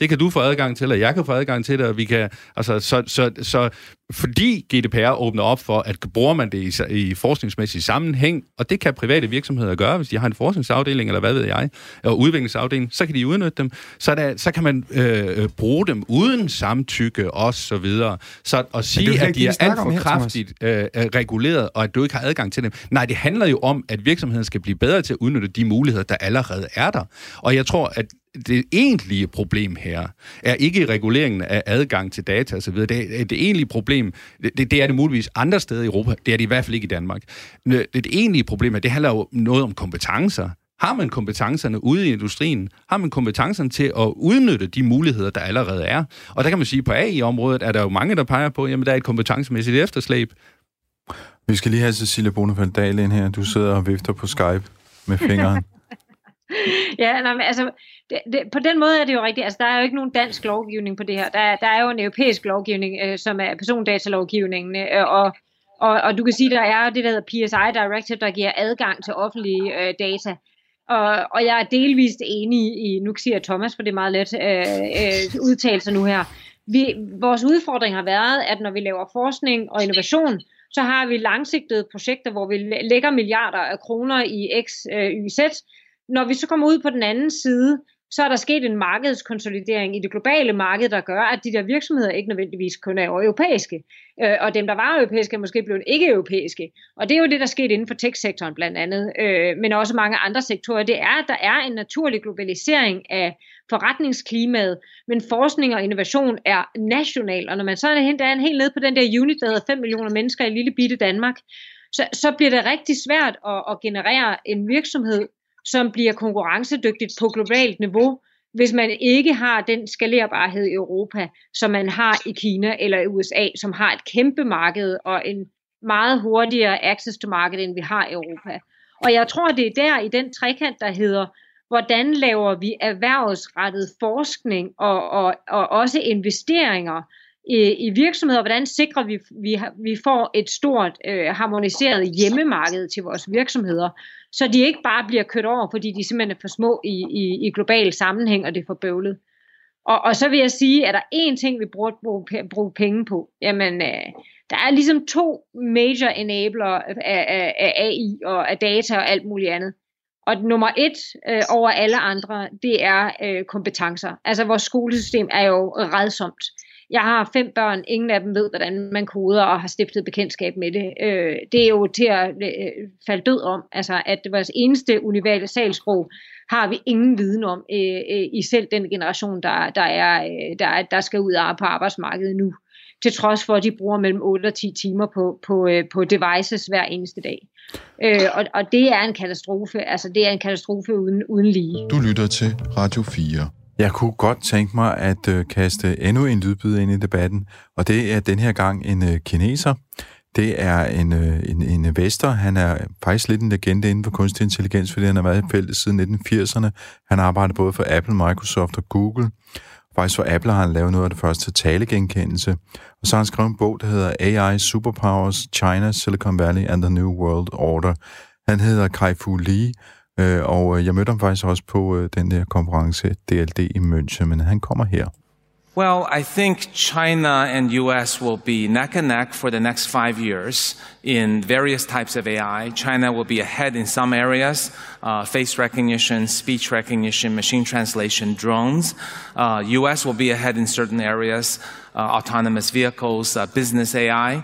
Det kan du få adgang til, og jeg kan få adgang til det, og vi kan... Altså, så fordi GDPR åbner op for, at bruger man det i forskningsmæssig sammenhæng, og det kan private virksomheder gøre, hvis de har en forskningsafdeling, eller hvad ved jeg, og udviklingsafdeling, så kan de udnytte dem. Så kan man bruge dem uden samtykke, og så videre. Så at sige, at de er alt for kraftigt reguleret, og at du ikke har adgang til dem. Nej, det handler jo om, at virksomheden skal blive bedre til at udnytte de muligheder, der allerede er der. Og jeg tror, at det egentlige problem her er ikke reguleringen af adgang til data osv. Det egentlige problem, det er det muligvis andre steder i Europa, det er det i hvert fald ikke i Danmark. Det egentlige problem er, det handler jo noget om kompetencer. Har man kompetencerne ude i industrien? Har man kompetencerne til at udnytte de muligheder, der allerede er? Og der kan man sige, på AI-området er der jo mange, der peger på, jamen der er et kompetencemæssigt efterslæb. Vi skal lige have Cecilia Bonefeld-Dahl ind her. Du sidder og vifter på Skype med fingeren. Ja, nej, men altså... På den måde er det jo rigtigt. Altså, der er jo ikke nogen dansk lovgivning på det her. Der er jo en europæisk lovgivning, som er persondatalovgivningen, og du kan sige, der er det, der hedder PSI directive, der giver adgang til offentlige data. Og jeg er delvist enig i, nu siger Thomas, for det er meget let udtalelser nu her. Vores udfordring har været, at når vi laver forskning og innovation, så har vi langsigtede projekter, hvor vi lægger milliarder af kroner i X, Y, Z. Når vi så kommer ud på den anden side, så er der sket en markedskonsolidering i det globale marked, der gør, at de der virksomheder ikke nødvendigvis kun er europæiske. Og dem, der var europæiske, er måske blevet ikke europæiske. Og det er jo det, der skete inden for tech-sektoren blandt andet, men også mange andre sektorer. Det er, at der er en naturlig globalisering af forretningsklimaet, men forskning og innovation er national. Og når man så er helt nede på den der unit, der hedder 5 millioner mennesker i lille bitte Danmark, så bliver det rigtig svært at generere en virksomhed, som bliver konkurrencedygtigt på globalt niveau, hvis man ikke har den skalerbarhed i Europa, som man har i Kina eller i USA, som har et kæmpe marked og en meget hurtigere access to market, end vi har i Europa. Og jeg tror, det er der i den trekant, der hedder, hvordan laver vi erhvervsrettet forskning og også investeringer i virksomheder, hvordan sikrer vi får et stort harmoniseret hjemmemarked til vores virksomheder, så de ikke bare bliver kørt over, fordi de simpelthen er for små i global sammenhæng, og det er for bøvlet. Og så vil jeg sige, at der er én ting, vi burde bruge penge på. Jamen, der er ligesom to major enabler af AI og af data og alt muligt andet. Og nummer 1 over alle andre, det er kompetencer. Altså, vores skolesystem er jo rædsomt. Jeg har 5 børn, ingen af dem ved, hvordan man koder og har stiftet bekendtskab med det. Det er jo til at falde død om, altså at vores eneste universalsprog har vi ingen viden om i selv den generation, der skal ud på arbejdsmarkedet nu. Til trods for, at de bruger mellem 8 og 10 timer på devices hver eneste dag. Og det er en katastrofe, altså det er en katastrofe uden lige. Du lytter til Radio 4. Jeg kunne godt tænke mig at kaste endnu en lydbid ind i debatten, og det er den her gang en kineser. Det er en investor. Han er faktisk lidt en legende inden for kunstig intelligens, fordi han har været i feltet siden 1980'erne. Han arbejder både for Apple, Microsoft og Google. Faktisk for Apple har han lavet noget af det første talegenkendelse. Og så har han skrevet en bog, der hedder AI Superpowers, China, Silicon Valley and the New World Order. Han hedder Kai-Fu Lee. Og jeg mødte ham faktisk også på den der konference DLD i München, men han kommer her. Well, I think China and US will be neck and neck for the next 5 years in various types of AI. China will be ahead in some areas, face recognition, speech recognition, machine translation, drones. US will be ahead in certain areas, autonomous vehicles, business AI.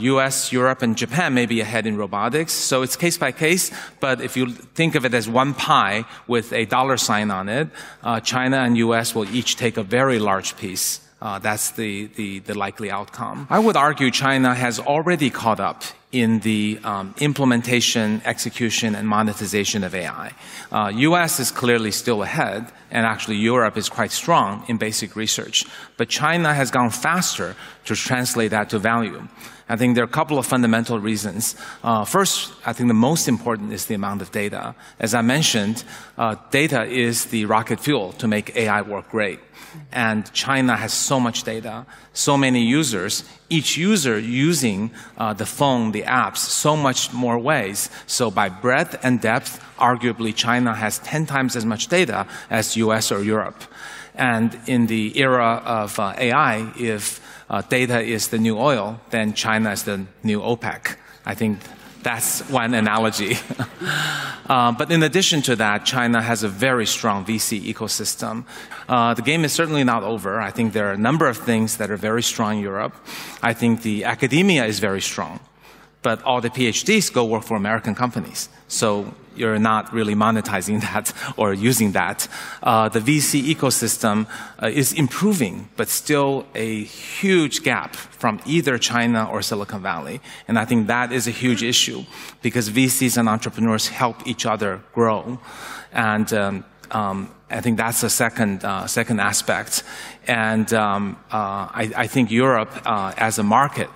US, Europe, and Japan may be ahead in robotics. So it's case by case, but if you think of it as one pie with a $sign on it, China and US will each take a very large piece. That's the likely outcome. I would argue China has already caught up in the implementation, execution, and monetization of AI. U.S. is clearly still ahead, and actually Europe is quite strong in basic research. But China has gone faster to translate that to value. I think there are a couple of fundamental reasons. First, I think the most important is the amount of data. As I mentioned, data is the rocket fuel to make AI work great. And China has so much data, so many users, each user using the phone, the apps, so much more ways. So by breadth and depth, arguably China has 10 times as much data as US or Europe. And in the era of AI, if data is the new oil, then China is the new OPEC. I think that's one analogy. But in addition to that, China has a very strong VC ecosystem. The game is certainly not over. I think there are a number of things that are very strong in Europe. I think the academia is very strong. But all the PhDs go work for American companies. So you're not really monetizing that or using that. The VC ecosystem is improving, but still a huge gap from either China or Silicon Valley. And I think that is a huge issue because VCs and entrepreneurs help each other grow. And I think that's the second aspect. And I think Europe as a market,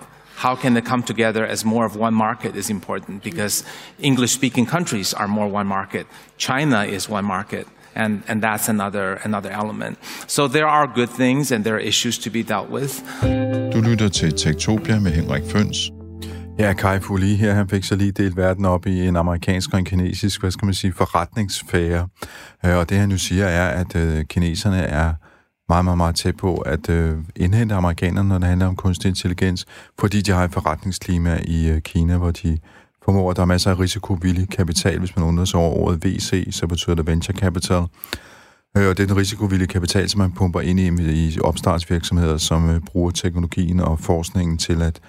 how can they come together as more of one market is important because English-speaking countries are more one market. China is one market, and that's another element. So there are good things, and there are issues to be dealt with. Du lytter til Tektopia med Henrik Føns. Ja, Kai-Fu Lee her, han fik så lige delt verden op i en amerikansk og en kinesisk, hvad skal man sige, forretningsfære. Og det han nu siger er, at kineserne er meget, meget, meget tæt på at indhente amerikanerne, når det handler om kunstig intelligens, fordi de har et forretningsklima i Kina, hvor de formår, at der er masser af risikovillig kapital. Hvis man undrer sig over ordet VC, så betyder det venture capital. Og det er den risikovillige kapital, som man pumper ind i opstartsvirksomheder, som bruger teknologien og forskningen til at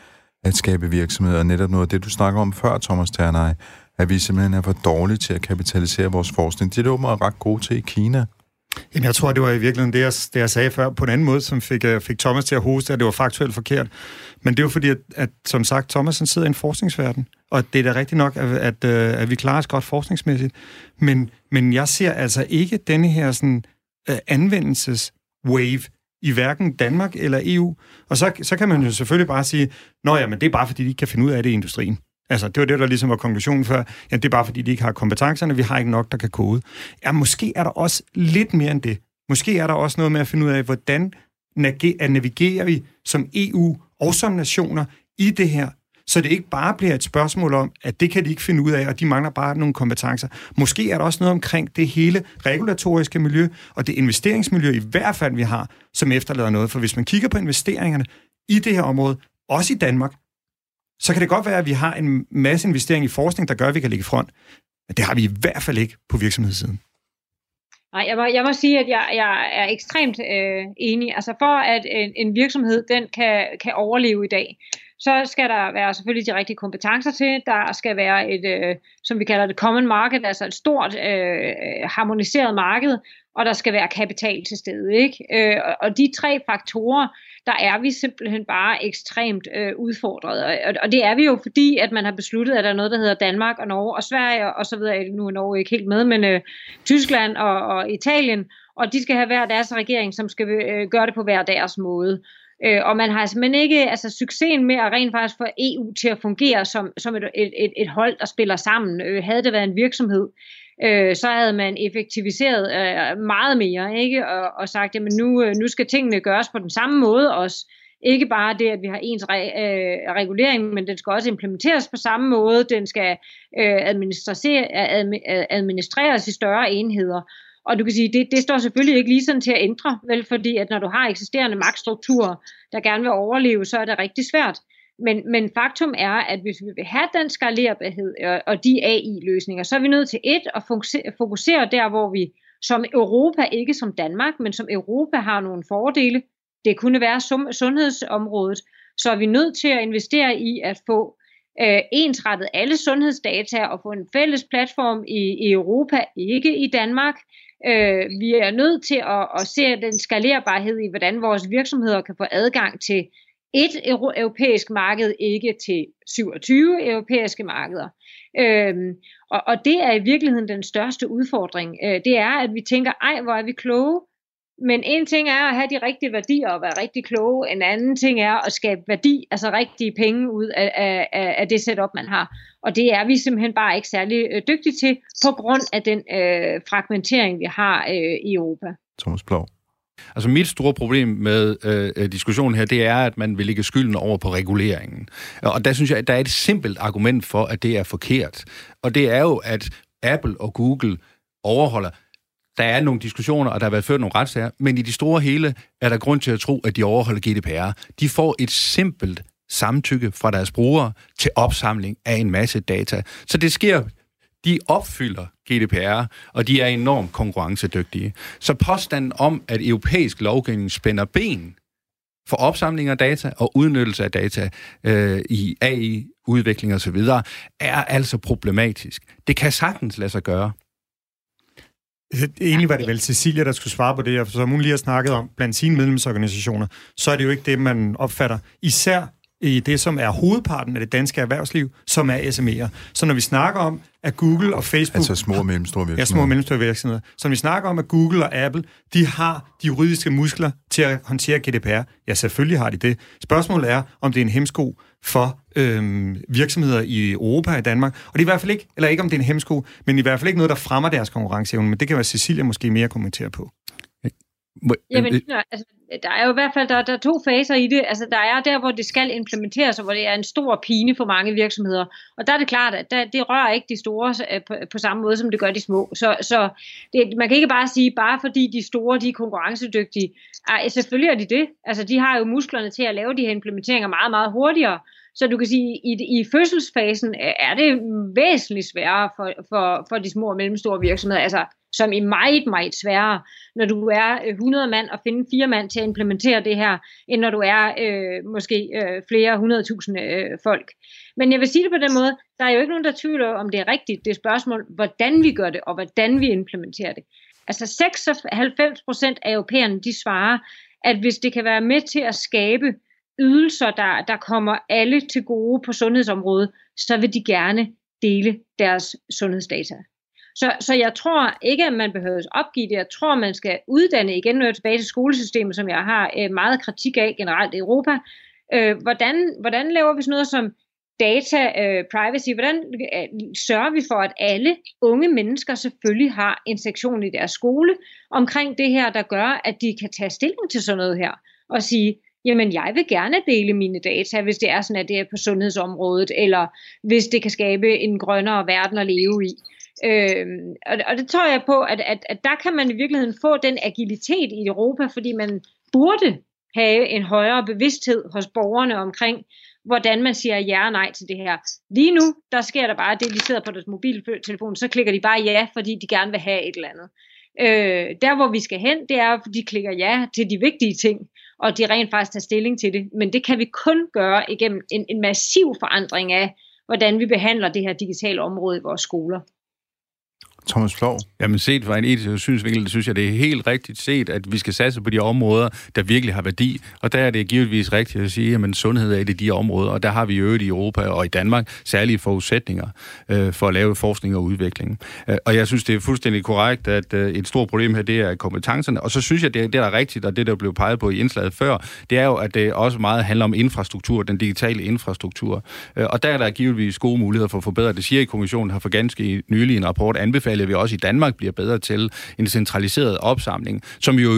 skabe virksomheder. Netop noget af det, du snakker om før, Thomas Terney, at vi simpelthen er for dårlige til at kapitalisere vores forskning. Det er det ret gode til i Kina. Jamen, jeg tror, det var i virkeligheden det, jeg sagde før på en anden måde, som fik Thomas til at hoste, at det var faktuelt forkert. Men det er jo fordi, at som sagt, Thomas sidder i en forskningsverden, og det er da rigtigt nok, at vi klarer os godt forskningsmæssigt. Men jeg ser altså ikke denne her sådan, anvendelses-wave i hverken Danmark eller EU. Og så kan man jo selvfølgelig bare sige, nå ja, men det er bare fordi, de ikke kan finde ud af det i industrien. Altså, det var det, der ligesom var konklusionen før. Ja, det er bare fordi, de ikke har kompetencerne. Vi har ikke nok, der kan kode. Ja, måske er der også lidt mere end det. Måske er der også noget med at finde ud af, hvordan navigerer vi som EU og som nationer i det her, så det ikke bare bliver et spørgsmål om, at det kan de ikke finde ud af, og de mangler bare nogle kompetencer. Måske er der også noget omkring det hele regulatoriske miljø, og det investeringsmiljø i hvert fald, vi har, som efterlader noget. For hvis man kigger på investeringerne i det her område, også i Danmark, så kan det godt være, at vi har en masse investering i forskning, der gør, at vi kan ligge i front. Men det har vi i hvert fald ikke på virksomhedssiden. Nej, jeg må sige, at jeg er ekstremt enig. Altså for at en virksomhed den kan overleve i dag, så skal der være selvfølgelig de rigtige kompetencer til. Der skal være et, som vi kalder det, common market, altså et stort harmoniseret marked, og der skal være kapital til stede, ikke? Og de tre faktorer, der er vi simpelthen bare ekstremt udfordret. Og det er vi jo, fordi at man har besluttet, at der er noget, der hedder Danmark og Norge og Sverige, og så videre, nu er Norge ikke helt med, men Tyskland og Italien, og de skal have hver deres regering, som skal gøre det på hver deres måde. Og man har simpelthen ikke succesen med at rent faktisk få EU til at fungere som et hold, der spiller sammen. Havde det været en virksomhed, så havde man effektiviseret meget mere, ikke? Og sagt, jamen nu skal tingene gøres på den samme måde også. Ikke bare det, at vi har ens regulering, men den skal også implementeres på samme måde. Den skal administreres i større enheder. Og du kan sige, det står selvfølgelig ikke lige sådan til at ændre, vel, fordi at når du har eksisterende magtstrukturer, der gerne vil overleve, så er det rigtig svært. Men faktum er, at hvis vi vil have den skalerbarhed og de AI-løsninger, så er vi nødt til at fokusere der, hvor vi som Europa, ikke som Danmark, men som Europa har nogle fordele. Det kunne være sundhedsområdet. Så er vi nødt til at investere i at få ensrettet alle sundhedsdata og få en fælles platform i Europa, ikke i Danmark. Vi er nødt til at se den skalerbarhed i, hvordan vores virksomheder kan få adgang til et europæisk marked, ikke til 27 europæiske markeder. Og det er i virkeligheden den største udfordring. Det er, at vi tænker, ej, hvor er vi kloge? Men en ting er at have de rigtige værdier og være rigtig kloge. En anden ting er at skabe værdi, altså rigtige penge ud af det setup, man har. Og det er vi simpelthen bare ikke særlig dygtige til, på grund af den fragmentering, vi har i Europa. Thomas Ploug. Altså mit store problem med diskussionen her, det er, at man vil lægge skylden over på reguleringen. Og der synes jeg, at der er et simpelt argument for, at det er forkert. Og det er jo, at Apple og Google overholder. Der er nogle diskussioner, og der har været ført nogle retssager, men i de store hele er der grund til at tro, at de overholder GDPR. De får et simpelt samtykke fra deres brugere til opsamling af en masse data. Så det sker. De opfylder GDPR, og de er enormt konkurrencedygtige. Så påstanden om, at europæisk lovgivning spænder ben for opsamling af data og udnyttelse af data i AI-udvikling osv., er altså problematisk. Det kan sagtens lade sig gøre. Egentlig var det vel Cecilia, der skulle svare på det, og som hun lige har snakket om blandt sine medlemsorganisationer, så er det jo ikke det, man opfatter. Især i det, som er hovedparten af det danske erhvervsliv, som er SME'er. Så når vi snakker om, at Google og Facebook... Altså små og mellemstore virksomheder. Ja, små og mellemstore virksomheder. Så når vi snakker om, at Google og Apple, de har de juridiske muskler til at håndtere GDPR. Ja, selvfølgelig har de det. Spørgsmålet er, om det er en hæmsko for virksomheder i Europa og i Danmark. Og det er i hvert fald ikke, eller ikke om det er en hæmsko, men i hvert fald ikke noget, der fremmer deres konkurrenceevne. Men det kan være Cecilia måske mere kommentere på. Jamen, altså, der er jo i hvert fald der er to faser i det. Altså, der er der, hvor det skal implementeres, og hvor det er en stor pine for mange virksomheder. Og der er det klart, at det rører ikke de store på samme måde, som det gør de små. Så det, man kan ikke bare sige, bare fordi de store, de er konkurrencedygtige. Ej, selvfølgelig er de det. Altså, de har jo musklerne til at lave de her implementeringer meget, meget hurtigere. Så du kan sige, at i fødselsfasen er det væsentligt sværere for de små og mellemstore virksomheder. Altså, som er meget, meget sværere, når du er 100 mand og finde 4 mand til at implementere det her, end når du er måske flere 100.000 folk. Men jeg vil sige det på den måde, der er jo ikke nogen, der tvivler om det er rigtigt. Det er spørgsmål, hvordan vi gør det, og hvordan vi implementerer det. Altså 96% af europæerne, de svarer, at hvis det kan være med til at skabe ydelser, der kommer alle til gode på sundhedsområdet, så vil de gerne dele deres sundhedsdata. Så jeg tror ikke, at man behøver at opgive det. Jeg tror, man skal uddanne igen, når jeg er tilbage til skolesystemet, som jeg har meget kritik af generelt i Europa. Hvordan laver vi sådan noget som data privacy? Hvordan sørger vi for, at alle unge mennesker selvfølgelig har en sektion i deres skole omkring det her, der gør, at de kan tage stilling til sådan noget her og sige, jamen jeg vil gerne dele mine data, hvis det er sådan, at det er på sundhedsområdet, eller hvis det kan skabe en grønnere verden at leve i. Og det tror jeg på, at der kan man i virkeligheden få den agilitet i Europa, fordi man burde have en højere bevidsthed hos borgerne omkring, hvordan man siger ja og nej til det her. Lige nu, der sker der bare det, de sidder på deres mobiltelefon, så klikker de bare ja, fordi de gerne vil have et eller andet. Der hvor vi skal hen, det er, at de klikker ja til de vigtige ting, og de rent faktisk tager stilling til det. Men det kan vi kun gøre igennem en massiv forandring af, hvordan vi behandler det her digitale område i vores skoler. Thomas Ploug. Jamen set fra en etisk synsvinkel, synes jeg, det er helt rigtigt set, at vi skal satse på de områder, der virkelig har værdi. Og der er det givetvis rigtigt at sige, at sundhed er de områder, og der har vi jo i Europa og i Danmark særlige forudsætninger for at lave forskning og udvikling. Og jeg synes, det er fuldstændig korrekt, at et stort problem her, det er kompetencerne. Og så synes jeg, det der er rigtigt, og det, der blev peget på i indslaget før, det er jo, at det også meget handler om infrastruktur, den digitale infrastruktur. Og der er der givetvis gode muligheder for at forbedre det. CIRK-kommissionen har for ganske nylig en rapport anbefalet, at vi også i Danmark bliver bedre til en centraliseret opsamling, som jo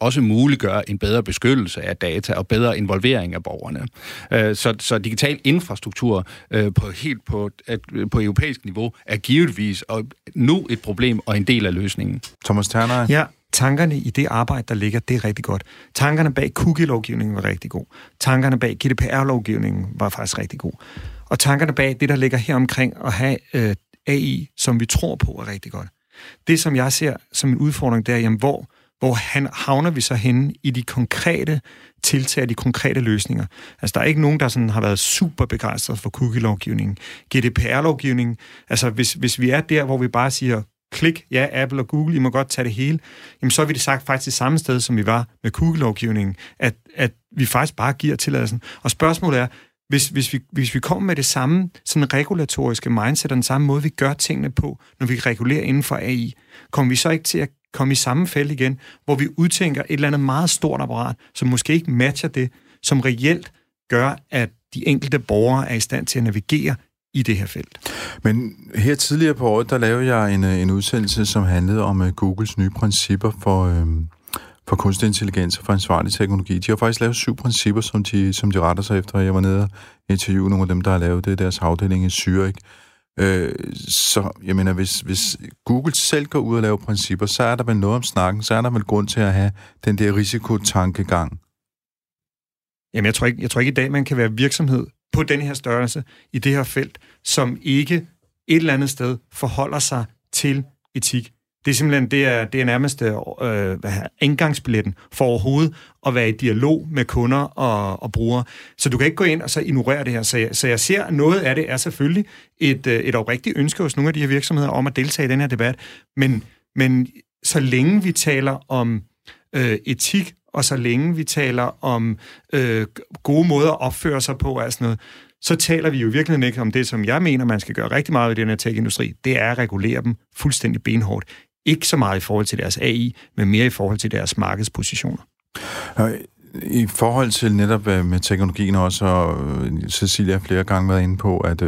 også muliggør en bedre beskyttelse af data og bedre involvering af borgerne. Så digital infrastruktur på europæisk niveau er givetvis og nu et problem og en del af løsningen. Thomas Terney? Ja. Tankerne i det arbejde, der ligger, det er rigtig godt. Tankerne bag cookie-lovgivningen var rigtig god. Tankerne bag GDPR-lovgivningen var faktisk rigtig god. Og tankerne bag det, der ligger her omkring at have AI, som vi tror på, er rigtig godt. Det, som jeg ser som en udfordring, det er, jamen, hvor havner vi så henne i de konkrete tiltag, de konkrete løsninger? Altså, der er ikke nogen, der sådan har været super begejstret for cookie-lovgivningen. GDPR-lovgivningen, altså, hvis vi er der, hvor vi bare siger, klik, ja, Apple og Google, I må godt tage det hele, jamen, så er vi det sagt faktisk det samme sted, som vi var med cookie-lovgivningen, at vi faktisk bare giver tilladelsen. Og spørgsmålet er, Hvis vi kommer med det samme sådan regulatoriske mindset og den samme måde, vi gør tingene på, når vi regulerer inden for AI, kommer vi så ikke til at komme i samme felt igen, hvor vi udtænker et eller andet meget stort apparat, som måske ikke matcher det, som reelt gør, at de enkelte borgere er i stand til at navigere i det her felt. Men her tidligere på året, der lavede jeg en udsendelse, som handlede om Googles nye principper for kunstig intelligens og for ansvarlig teknologi. De har faktisk lavet 7 principper, som de retter sig efter. Jeg var nede og interviewede nogle af dem, der har lavet det i deres afdeling i Zürich. Så jeg mener, hvis Google selv går ud og laver principper, så er der vel noget om snakken, så er der vel grund til at have den der risikotankegang. Jamen, jeg tror ikke i dag, man kan være virksomhed på den her størrelse i det her felt, som ikke et eller andet sted forholder sig til etik. Det er simpelthen det er nærmest indgangsbilletten for overhovedet at være i dialog med kunder og brugere. Så du kan ikke gå ind og så ignorere det her. Så jeg ser, at noget af det er selvfølgelig et oprigtigt ønske hos nogle af de her virksomheder om at deltage i den her debat. Men så længe vi taler om etik, og så længe vi taler om gode måder at opføre sig på og sådan noget, så taler vi jo virkelig ikke om det, som jeg mener, man skal gøre rigtig meget i den her tech-industri. Det er at regulere dem fuldstændig benhårdt. Ikke så meget i forhold til deres AI, men mere i forhold til deres markedspositioner. I forhold til netop med teknologien også, og Cecilia har flere gange været inde på, at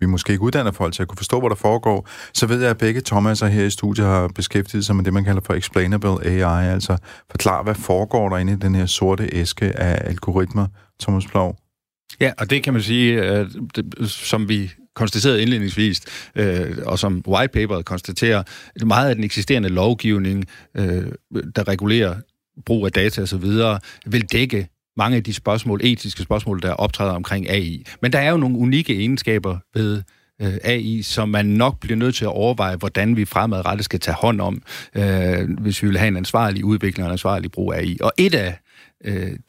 vi måske ikke uddanner folk til at kunne forstå, hvad der foregår, så ved jeg, at begge Thomas her i studiet har beskæftiget sig med det, man kalder for explainable AI, altså forklare, hvad foregår der inde i den her sorte æske af algoritmer, Thomas Ploug. Ja, og det kan man sige, som vi konstaterede indledningsvis, og som whitepaperet konstaterer, meget af den eksisterende lovgivning, der regulerer brug af data osv., vil dække mange af de etiske spørgsmål, der optræder omkring AI. Men der er jo nogle unikke egenskaber ved AI, som man nok bliver nødt til at overveje, hvordan vi fremadrettet skal tage hånd om, hvis vi vil have en ansvarlig udvikling og en ansvarlig brug af AI. Og et af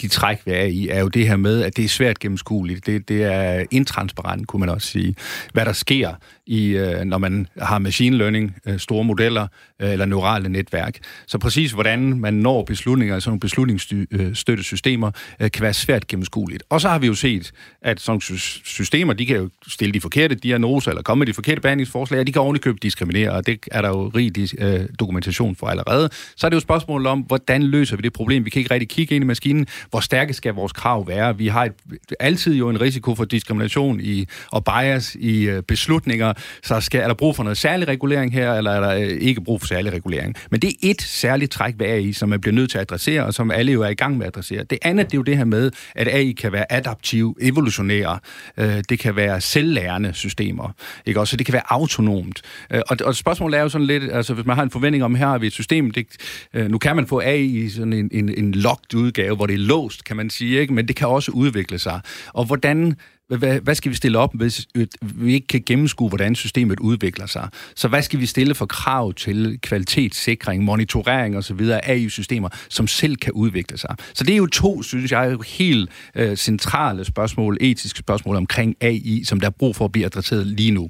de træk ved AI er jo det her med, at det er svært gennemskueligt. Det er intransparent, kunne man også sige. Hvad der sker, når man har machine learning, store modeller eller neurale netværk. Så præcis hvordan man når beslutninger i sådan nogle beslutningsstøttesystemer, kan være svært gennemskueligt. Og så har vi jo set, at sådan systemer, de kan jo stille de forkerte diagnoser eller komme med de forkerte behandlingsforslag, og de kan ovenikøbt diskriminere, og det er der jo rig dokumentation for allerede. Så er det jo spørgsmålet om, hvordan løser vi det problem? Vi kan ikke rigtig kigge ind i maskinen. Hvor stærke skal vores krav være? Vi har altid jo en risiko for diskrimination og bias i beslutninger. Så er der brug for noget særlig regulering her, eller er der ikke brug for særlig regulering? Men det er et særligt træk ved AI, som man bliver nødt til at adressere, og som alle jo er i gang med at adressere. Det andet, det er jo det her med, at AI kan være adaptiv, evolutionære. Det kan være selvlærende systemer, ikke også? Så det kan være autonomt. Og spørgsmålet er jo sådan lidt, altså hvis man har en forventning om, her er vi et system, nu kan man få AI i sådan en locked udgave, hvor det er låst, kan man sige, ikke? Men det kan også udvikle sig. Og hvad skal vi stille op, hvis vi ikke kan gennemskue, hvordan systemet udvikler sig? Så hvad skal vi stille for krav til kvalitetssikring, monitorering osv. af AI-systemer, som selv kan udvikle sig? Så det er jo to, synes jeg, helt centrale spørgsmål, etiske spørgsmål omkring AI, som der er brug for at blive adresseret lige nu.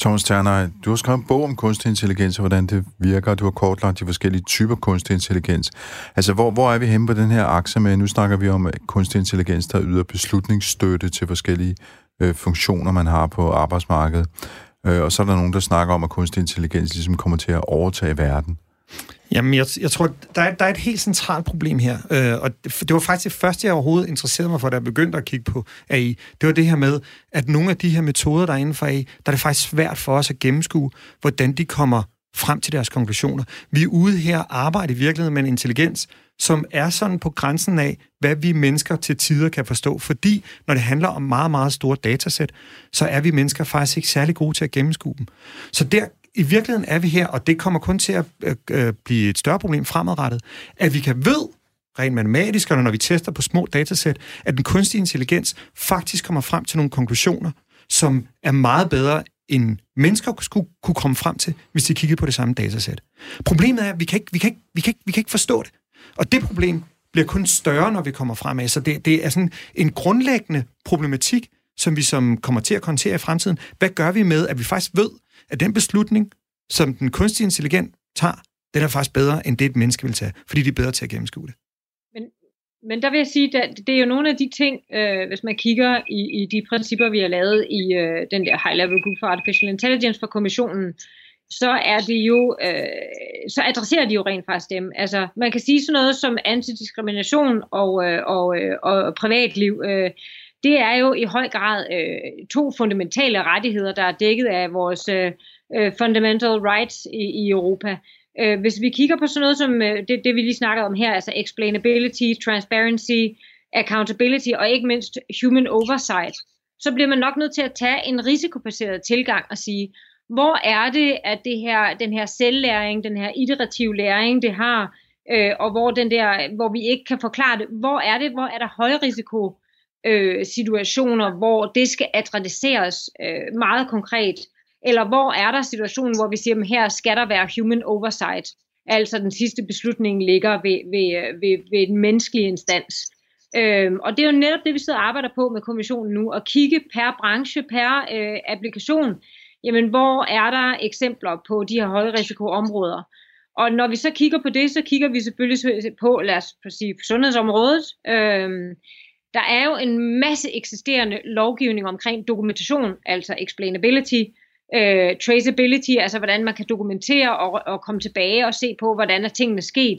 Thomas Terney, du har skrevet en bog om kunstig intelligens og hvordan det virker. Du har kortlagt de forskellige typer kunstig intelligens. Altså, hvor er vi henne på den her akse med? Nu snakker vi om kunstig intelligens, der yder beslutningsstøtte til forskellige funktioner, man har på arbejdsmarkedet. Og så er der nogen, der snakker om, at kunstig intelligens ligesom kommer til at overtage verden. Jamen, jeg tror, der er et helt centralt problem her. Og det var faktisk det første, jeg overhovedet interesserede mig for, da jeg begyndte at kigge på AI. Det var det her med, at nogle af de her metoder, der er inden for AI, der er det faktisk svært for os at gennemskue, hvordan de kommer frem til deres konklusioner. Vi er ude her og arbejder i virkeligheden med en intelligens, som er sådan på grænsen af, hvad vi mennesker til tider kan forstå. Fordi, når det handler om meget, meget store datasæt, så er vi mennesker faktisk ikke særlig gode til at gennemskue dem. Så der i virkeligheden er vi her, og det kommer kun til at blive et større problem fremadrettet, at vi kan ved, rent matematisk, når vi tester på små datasæt, at den kunstige intelligens faktisk kommer frem til nogle konklusioner, som er meget bedre, end mennesker skulle kunne komme frem til, hvis de kiggede på det samme datasæt. Problemet er, at vi kan ikke forstå det. Og det problem bliver kun større, når vi kommer fremad. Så det er sådan en grundlæggende problematik, som vi kommer til at håndtere i fremtiden. Hvad gør vi med, at vi faktisk ved, at den beslutning, som den kunstige intelligens tager, den er faktisk bedre, end det et menneske vil tage, fordi de er bedre til at gennemskue det. Men der vil jeg sige, at det er jo nogle af de ting, hvis man kigger i de principper, vi har lavet i den der High Level Group for Artificial Intelligence fra kommissionen, så adresserer de jo rent faktisk dem. Altså, man kan sige sådan noget som antidiskrimination og privatliv. Det er jo i høj grad to fundamentale rettigheder, der er dækket af vores fundamental rights i Europa. Hvis vi kigger på sådan noget som det vi lige snakkede om her, altså explainability, transparency, accountability og ikke mindst human oversight, så bliver man nok nødt til at tage en risikobaseret tilgang og sige, hvor er det, at den her selvlæring, den her iterative læring, det har, og hvor vi ikke kan forklare det, hvor er der høj risiko situationer, hvor det skal adresseres meget konkret, eller hvor er der situationen, hvor vi siger, at her skal der være human oversight, altså den sidste beslutning ligger ved en menneskelig instans. Og det er jo netop det, vi sidder og arbejder på med kommissionen nu, at kigge per branche, per applikation, jamen hvor er der eksempler på de her højrisikoområder. Og når vi så kigger på det, så kigger vi selvfølgelig på, lad os sige, sundhedsområdet. Der er jo en masse eksisterende lovgivning omkring dokumentation, altså explainability, traceability, altså hvordan man kan dokumentere og komme tilbage og se på, hvordan tingene er sket.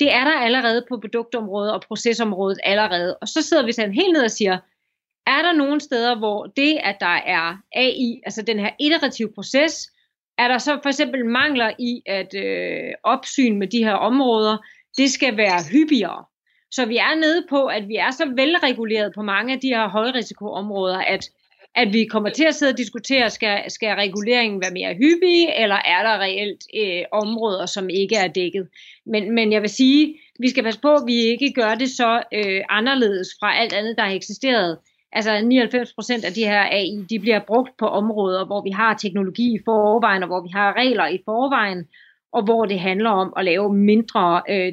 Det er der allerede på produktområdet og procesområdet allerede. Og så sidder vi sådan helt ned og siger, er der nogle steder, hvor det, at der er AI, altså den her iterative proces, er der så for eksempel mangler i at opsyn med de her områder, det skal være hyppigere. Så vi er nede på, at vi er så velreguleret på mange af de her højrisikoområder, at vi kommer til at sidde og diskutere, skal reguleringen være mere hyppig, eller er der reelt områder, som ikke er dækket. Men jeg vil sige, vi skal passe på, at vi ikke gør det så anderledes fra alt andet, der har eksisteret, Altså 99% af de her AI, de bliver brugt på områder, hvor vi har teknologi i forvejen, og hvor vi har regler i forvejen, og hvor det handler om at lave mindre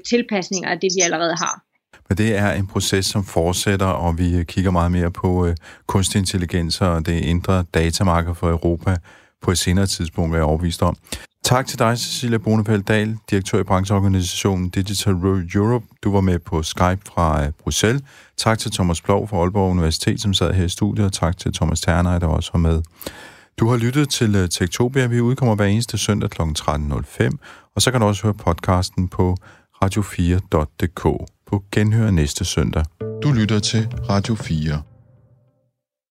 tilpasninger af det, vi allerede har. Men det er en proces, som fortsætter, og vi kigger meget mere på kunstig intelligens og det indre datamarked for Europa på et senere tidspunkt, er jeg overbevist om. Tak til dig, Cecilia Bonefeld-Dahl, direktør i brancheorganisationen Digital Europe. Du var med på Skype fra Bruxelles. Tak til Thomas Ploug fra Aalborg Universitet, som sad her i studiet, og tak til Thomas Terney, der også var med. Du har lyttet til Tektopia. Vi udkommer hver eneste søndag kl. 13.05, og så kan du også høre podcasten på radio4.dk. På genhør næste søndag. Du lytter til Radio 4.